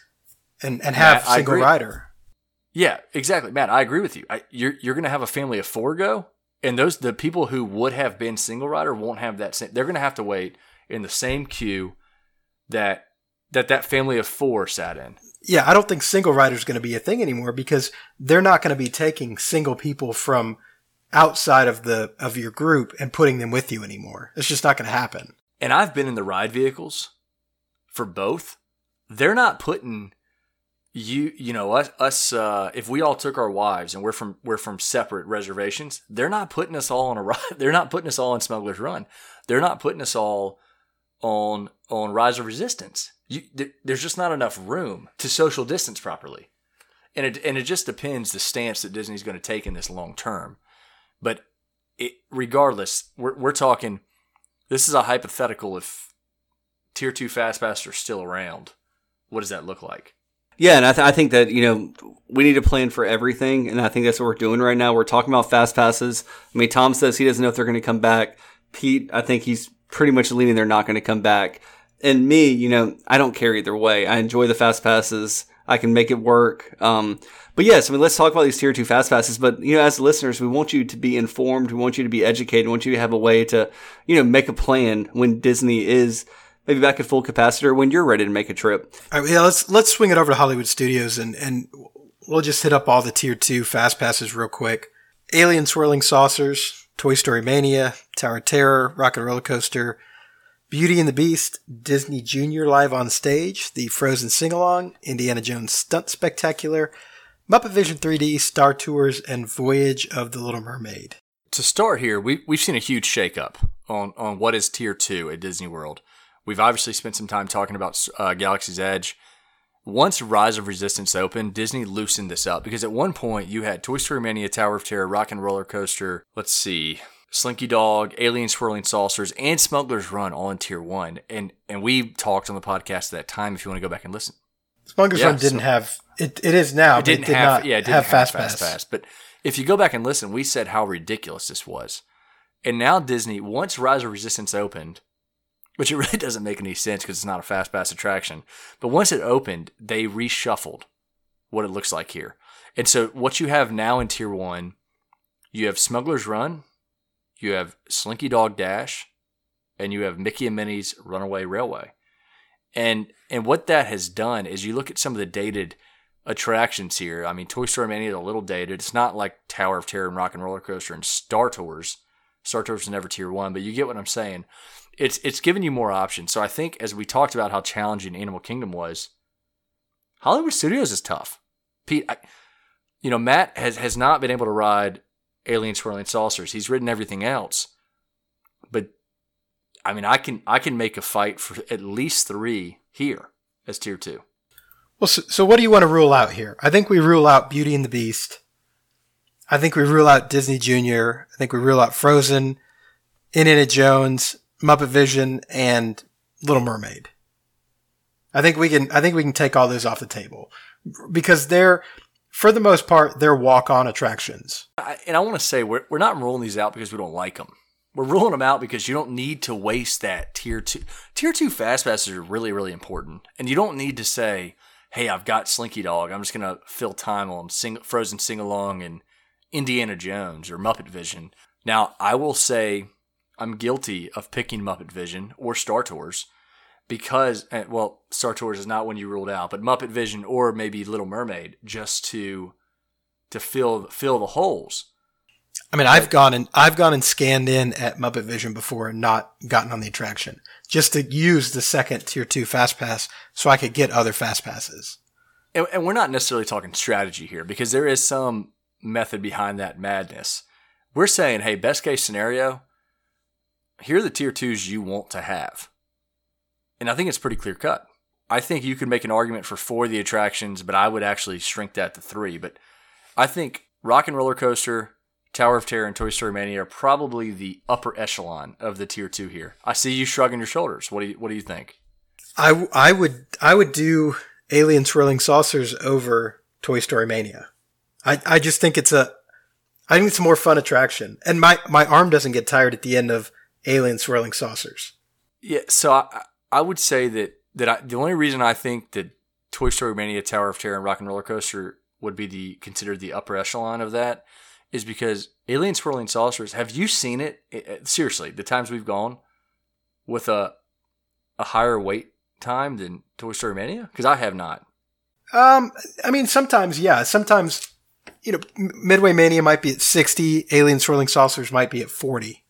and have a single rider. Yeah, exactly, Matt. I agree with you. You're going to have a family of 4 go, and the people who would have been single rider won't have that. They're going to have to wait in the same queue that family of 4 sat in. Yeah, I don't think single rider is going to be a thing anymore because they're not going to be taking single people from outside of your group and putting them with you anymore. It's just not going to happen. And I've been in the ride vehicles for both. They're not putting us if we all took our wives and we're from separate reservations, they're not putting us all on a ride. They're not putting us all on Smuggler's Run. They're not putting us all on Rise of Resistance. There's just not enough room to social distance properly. And it just depends the stance that Disney's going to take in this long term. But regardless, we're talking. This is a hypothetical. If tier 2 fast passes are still around, what does that look like? Yeah, and I think that we need to plan for everything, and I think that's what we're doing right now. We're talking about fast passes. I mean, Tom says he doesn't know if they're going to come back. Pete, I think he's pretty much leaning they're not going to come back. And me, I don't care either way. I enjoy the fast passes. I can make it work. But yes, I mean, let's talk about these tier 2 fast passes. But, you know, as listeners, we want you to be informed. We want you to be educated. We want you to have a way to, you know, make a plan when Disney is maybe back at full capacity or when you're ready to make a trip. All right. Yeah. Let's swing it over to Hollywood Studios and we'll just hit up all the tier 2 fast passes real quick. Alien Swirling Saucers, Toy Story Mania, Tower of Terror, Rocket Roller Coaster, Beauty and the Beast, Disney Junior Live on Stage, the Frozen Sing-Along, Indiana Jones Stunt Spectacular, Muppet Vision 3D, Star Tours, and Voyage of the Little Mermaid. To start here, we've seen a huge shakeup on what is Tier 2 at Disney World. We've obviously spent some time talking about Galaxy's Edge. Once Rise of Resistance opened, Disney loosened this up because at one point you had Toy Story Mania, Tower of Terror, Rock and Roller Coaster, let's see, Slinky Dog, Alien Swirling Saucers, and Smuggler's Run all in Tier 1. And we talked on the podcast at that time if you want to go back and listen. Smuggler's Run didn't have... It is now, but it did not have Fast Pass. But if you go back and listen, we said how ridiculous this was. And now Disney, once Rise of Resistance opened, which it really doesn't make any sense because it's not a Fast Pass attraction, but once it opened, they reshuffled what it looks like here. And so what you have now in Tier 1, you have Smuggler's Run, you have Slinky Dog Dash, and you have Mickey and Minnie's Runaway Railway. And what that has done is you look at some of the dated attractions here. I mean, Toy Story Mania is a little dated. It's not like Tower of Terror and Rock and Roller Coaster and Star Tours. Star Tours is never Tier 1, but you get what I'm saying. It's giving you more options. So I think as we talked about how challenging Animal Kingdom was, Hollywood Studios is tough. Pete, Matt has not been able to ride Alien Swirling Saucers. He's ridden everything else, but I mean, I can make a fight for at least 3 here as Tier 2. Well, so what do you want to rule out here? I think we rule out Beauty and the Beast. I think we rule out Disney Junior. I think we rule out Frozen, Indiana Jones, Muppet Vision, and Little Mermaid. I think we can take all those off the table because they're, for the most part, they're walk-on attractions. And I want to say we're not ruling these out because we don't like them. We're ruling them out because you don't need to waste that Tier 2. Tier 2 fast passes are really, really important. And you don't need to say, hey, I've got Slinky Dog. I'm just going to fill time on Frozen Sing-Along and Indiana Jones or Muppet Vision. Now, I will say I'm guilty of picking Muppet Vision or Star Tours because, well, Star Tours is not one you ruled out, but Muppet Vision or maybe Little Mermaid just to fill the holes. I mean, I've gone and scanned in at Muppet Vision before and not gotten on the attraction just to use the second Tier 2 fast pass so I could get other fast passes. And we're not necessarily talking strategy here because there is some method behind that madness. We're saying, hey, best case scenario, here are the Tier 2s you want to have. And I think it's pretty clear cut. I think you could make an argument for 4 of the attractions, but I would actually shrink that to 3. But I think Rock and Roller Coaster, Tower of Terror, and Toy Story Mania are probably the upper echelon of the Tier 2 here. I see you shrugging your shoulders. What do you think? I would do Alien Swirling Saucers over Toy Story Mania. I just think it's a more fun attraction, and my arm doesn't get tired at the end of Alien Swirling Saucers. Yeah, so I would say that the only reason I think that Toy Story Mania, Tower of Terror, and Rock and Roller Coaster would be considered the upper echelon of that is because Alien Swirling Saucers, have you seen it? Seriously, the times we've gone with a higher wait time than Toy Story Mania? Because I have not. I mean, sometimes, yeah. Sometimes, Midway Mania might be at 60. Alien Swirling Saucers might be at 40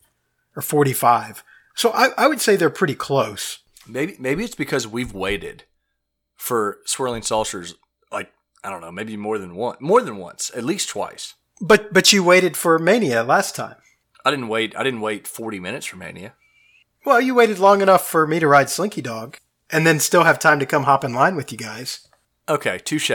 or 45. So I would say they're pretty close. Maybe it's because we've waited for Swirling Saucers, like, I don't know, maybe more than once, at least twice. But you waited for Mania last time. I didn't wait 40 minutes for Mania. Well, you waited long enough for me to ride Slinky Dog and then still have time to come hop in line with you guys. Okay, touche.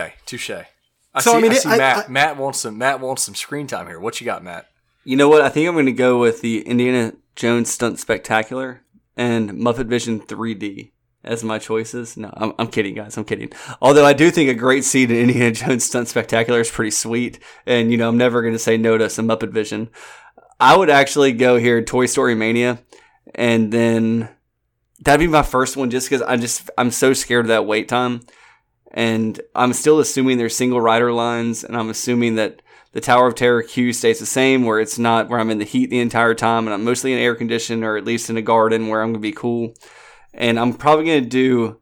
Matt wants some screen time here. What you got, Matt? You know what? I think I'm going to go with the Indiana Jones Stunt Spectacular and Muppet Vision 3D as my choices. No, I'm kidding, guys. I'm kidding. Although I do think a great seat in Indiana Jones Stunt Spectacular is pretty sweet. And, I'm never going to say no to some Muppet Vision. I would actually go here Toy Story Mania. And then that'd be my first one just because I'm so scared of that wait time. And I'm still assuming there's single rider lines, and I'm assuming that the Tower of Terror queue stays the same, where it's not where I'm in the heat the entire time, and I'm mostly in air conditioning or at least in a garden where I'm going to be cool. And I'm probably going to do...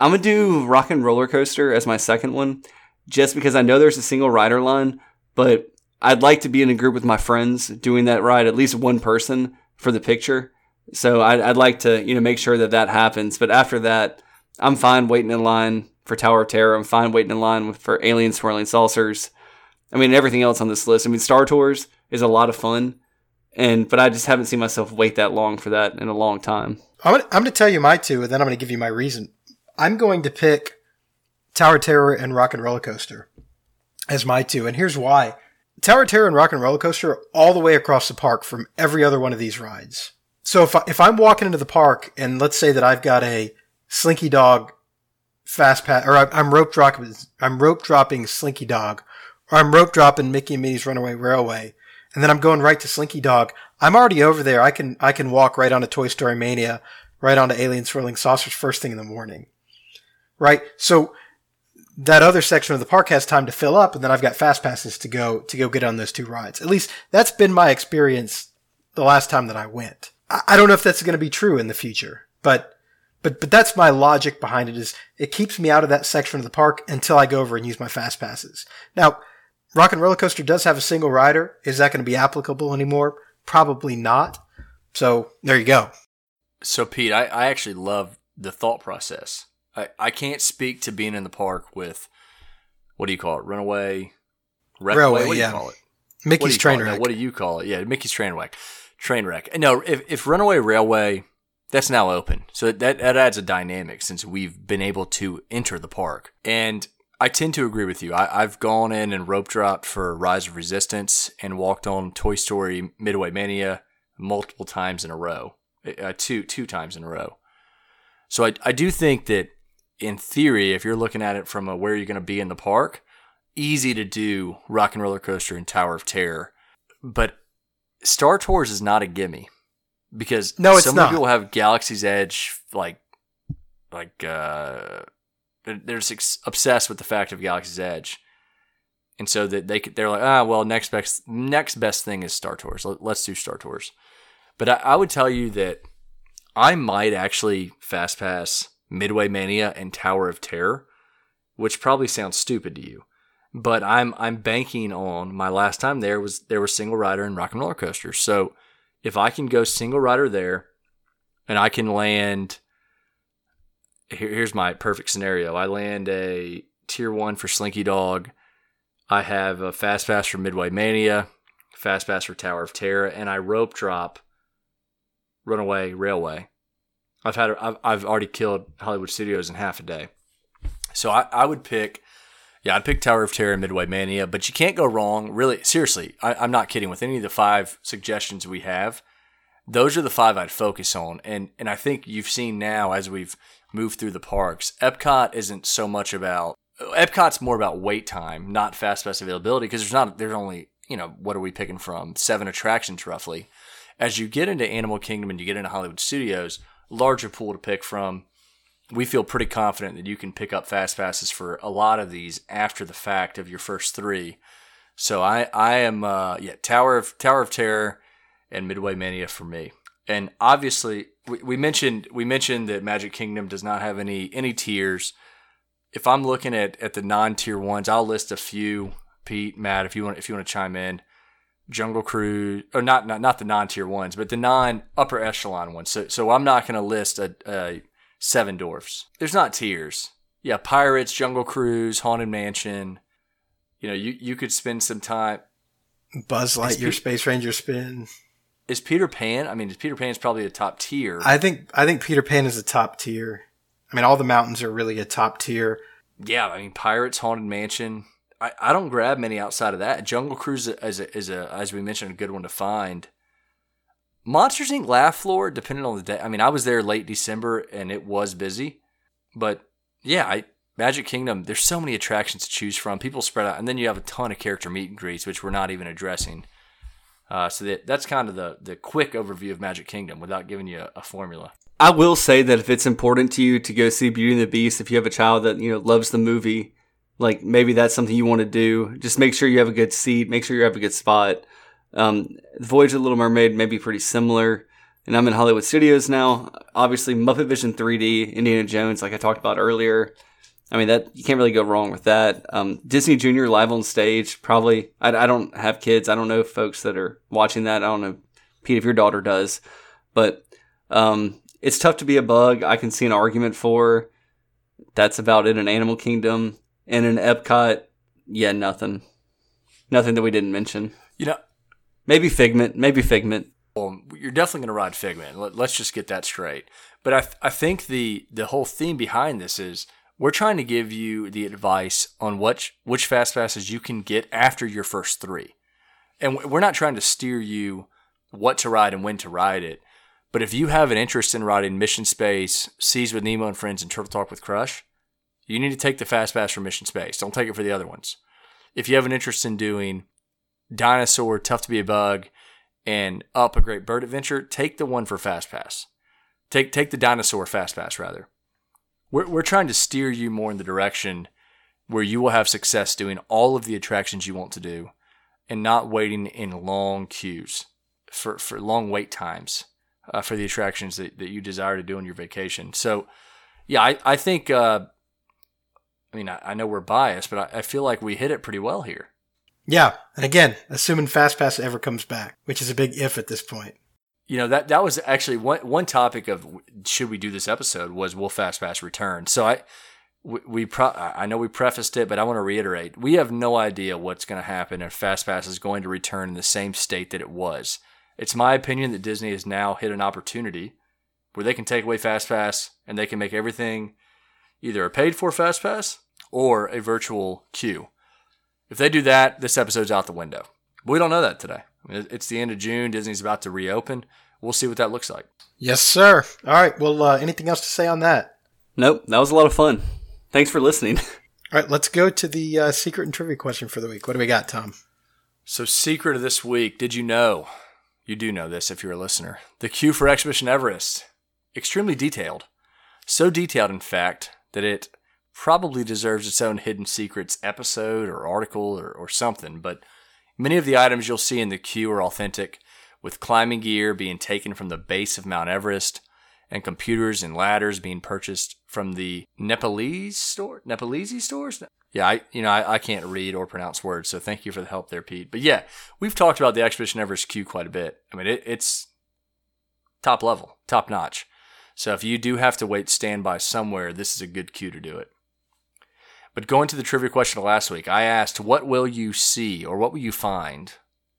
I'm going to do Rocket Roller Coaster as my second one, just because I know there's a single rider line, but I'd like to be in a group with my friends doing that ride, at least one person for the picture. So I'd like to, you know, make sure that that happens. But after that, I'm fine waiting in line for Tower of Terror. I'm fine waiting in line for Alien Swirling Saucers. I mean, everything else on this list. I mean, Star Tours is a lot of fun, but I just haven't seen myself wait that long for that in a long time. I'm going to tell you my two, and then I'm going to give you my reason. I'm going to pick Tower of Terror and Rock and Roller Coaster as my two, and here's why. Tower of Terror and Rock and Roller Coaster are all the way across the park from every other one of these rides. So if I'm walking into the park, and let's say that I've got a Slinky Dog fast pass, or I'm rope dropping Slinky Dog, or I'm rope dropping Mickey and Minnie's Runaway Railway, and then I'm going right to Slinky Dog, I'm already over there. I can walk right onto Toy Story Mania, right onto Alien Swirling Saucers first thing in the morning. Right? So that other section of the park has time to fill up, and then I've got fast passes to go get on those two rides. At least that's been my experience the last time that I went. I don't know if that's going to be true in the future, but that's my logic behind it, is it keeps me out of that section of the park until I go over and use my fast passes. Now, Rock and Roller Coaster does have a single rider. Is that going to be applicable anymore? Probably not. So there you go. So Pete, I actually love the thought process. I can't speak to being in the park with, what do you call it? Railway, what do you call it? Mickey's Train Wreck. What do you call it? Yeah, Mickey's Train Wreck. And no, if Runaway Railway, that's now open. So that adds a dynamic since we've been able to enter the park. And I tend to agree with you. I've gone in and rope dropped for Rise of Resistance and walked on Toy Story Midway Mania multiple times in a row. Two times in a row. So I do think that, in theory, if you're looking at it from where you're going to be in the park, easy to do Rock and Roller Coaster and Tower of Terror. But Star Tours is not a gimme, because no, it's some not. People have Galaxy's Edge, they're just obsessed with the fact of Galaxy's Edge, and so that they're like, next best thing is Star Tours. Let's do Star Tours. But I would tell you that I might actually fast pass Midway Mania and Tower of Terror, which probably sounds stupid to you, but I'm banking on my last time there were single rider and Rock and Roller Coaster. So if I can go single rider there, and I can land, here's my perfect scenario. I land a tier 1 for Slinky Dog. I have a fast pass for Midway Mania, fast pass for Tower of Terror, and I rope drop Runaway Railway. I've already killed Hollywood Studios in half a day. So I'd pick Tower of Terror and Midway Mania, but you can't go wrong. Really, seriously, I'm not kidding. With any of the 5 suggestions we have, those are the 5 I'd focus on. And I think you've seen now as we've moved through the parks, Epcot isn't so much about, Epcot's more about wait time, not fast pass availability, because there's only, you know, what are we picking from? 7 attractions roughly. As you get into Animal Kingdom and you get into Hollywood Studios, larger pool to pick from. We feel pretty confident that you can pick up fast passes for a lot of these after the fact of your first 3. So I am Tower of Terror and Midway Mania for me. And obviously we mentioned that Magic Kingdom does not have any tiers. If I'm looking at the non-tier ones, I'll list a few. Pete, Matt, if you want to chime in. Jungle Cruise, or not the non-tier ones, but the non-upper echelon ones. So I'm not going to list a Seven Dwarfs. There's not tiers. Yeah, Pirates, Jungle Cruise, Haunted Mansion. You know, you could spend some time. Buzz Lightyear, Space Ranger spin. Is Peter Pan? I mean, Peter Pan's probably a top tier. I think Peter Pan is a top tier. I mean, all the mountains are really a top tier. Yeah, I mean, Pirates, Haunted Mansion. I don't grab many outside of that. Jungle Cruise is a as we mentioned, a good one to find. Monsters Inc. Laugh Floor, depending on the day. I mean, I was there late December and it was busy, but yeah, Magic Kingdom. There's so many attractions to choose from. People spread out, and then you have a ton of character meet and greets, which we're not even addressing. So that's kind of the quick overview of Magic Kingdom without giving you a formula. I will say that if it's important to you to go see Beauty and the Beast, if you have a child that, you know, loves the movie, like maybe that's something you want to do. Just make sure you have a good seat. Make sure you have a good spot. The Voyage of the Little Mermaid may be pretty similar. And I'm in Hollywood Studios now. Obviously, Muppet Vision 3D, Indiana Jones, like I talked about earlier. I mean, that you can't really go wrong with that. Disney Junior Live on Stage, probably. I don't have kids. I don't know folks that are watching that. I don't know, Pete, if your daughter does. But It's Tough to Be a Bug. I can see an argument for. That's about it in Animal Kingdom. And in Epcot, yeah, nothing. Nothing that we didn't mention. You know, Maybe Figment. Well, you're definitely going to ride Figment. Let's just get that straight. But I think the whole theme behind this is we're trying to give you the advice on which Fast Passes you can get after your first three. And we're not trying to steer you what to ride and when to ride it. But if you have an interest in riding Mission Space, Seas with Nemo and Friends, and Turtle Talk with Crush, you need to take the Fast Pass for Mission Space. Don't take it for the other ones. If you have an interest in doing Dinosaur, Tough to Be a Bug, and Up a Great Bird Adventure, take the one for Fast Pass. Take the Dinosaur Fast Pass, rather. We're trying to steer you more in the direction where you will have success doing all of the attractions you want to do and not waiting in long queues for long wait times for the attractions that you desire to do on your vacation. So, yeah, I think... I know we're biased, but I feel like we hit it pretty well here. Yeah, and again, assuming Fast Pass ever comes back, which is a big if at this point. You know, that was actually one topic of should we do this episode was will Fast Pass return? So I know we prefaced it, but I want to reiterate, we have no idea what's going to happen if Fast Pass is going to return in the same state that it was. It's my opinion that Disney has now hit an opportunity where they can take away Fast Pass and they can make everything either a paid for Fast Pass or a virtual queue. If they do that, this episode's out the window. But we don't know that today. I mean, it's the end of June. Disney's about to reopen. We'll see what that looks like. Yes, sir. All right. Well, anything else to say on that? Nope. That was a lot of fun. Thanks for listening. All right. Let's go to the secret and trivia question for the week. What do we got, Tom? So secret of this week, did you know? You do know this if you're a listener. The queue for Expedition Everest. Extremely detailed. So detailed, in fact, that it probably deserves its own Hidden Secrets episode or article or something, but many of the items you'll see in the queue are authentic, with climbing gear being taken from the base of Mount Everest and computers and ladders being purchased from the Nepalese stores? Yeah, I can't read or pronounce words, so thank you for the help there, Pete. But yeah, we've talked about the Expedition Everest queue quite a bit. I mean, it's top level, top notch. So if you do have to wait standby somewhere, this is a good queue to do it. But going to the trivia question of last week, I asked, what will you see or what will you find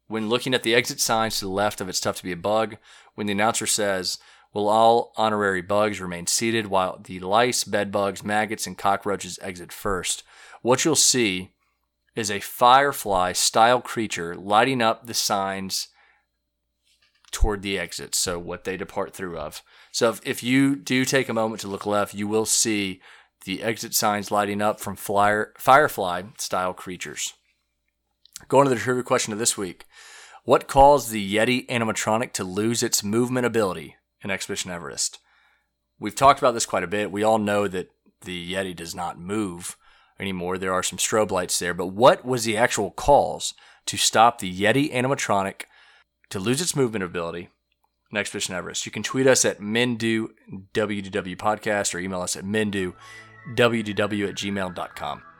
when looking at the exit signs to the left of It's Tough to Be a Bug when the announcer says, will all honorary bugs remain seated while the lice, bedbugs, maggots, and cockroaches exit first? What you'll see is a firefly-style creature lighting up the signs toward the exit, so what they depart through of. So if you do take a moment to look left, you will see the exit signs lighting up from firefly-style creatures. Going to the trivia question of this week. What caused the Yeti animatronic to lose its movement ability in Expedition Everest? We've talked about this quite a bit. We all know that the Yeti does not move anymore. There are some strobe lights there. But what was the actual cause to stop the Yeti animatronic to lose its movement ability in Expedition Everest? You can tweet us at MenDoWDW Podcast or email us at MenDoWDW@gmail.com.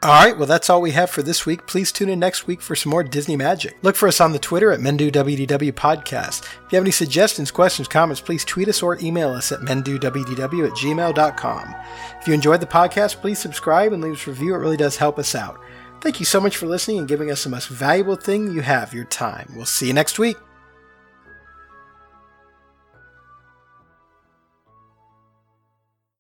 All right, well, that's all we have for this week. Please tune in next week for some more Disney magic. Look for us on the Twitter at MenDoWDW Podcast. If you have any suggestions, questions, comments, please tweet us or email us at MenDoWDW@gmail.com. If you enjoyed the podcast, please subscribe and leave us a review. It really does help us out. Thank you so much for listening and giving us the most valuable thing you have, your time. We'll see you next week.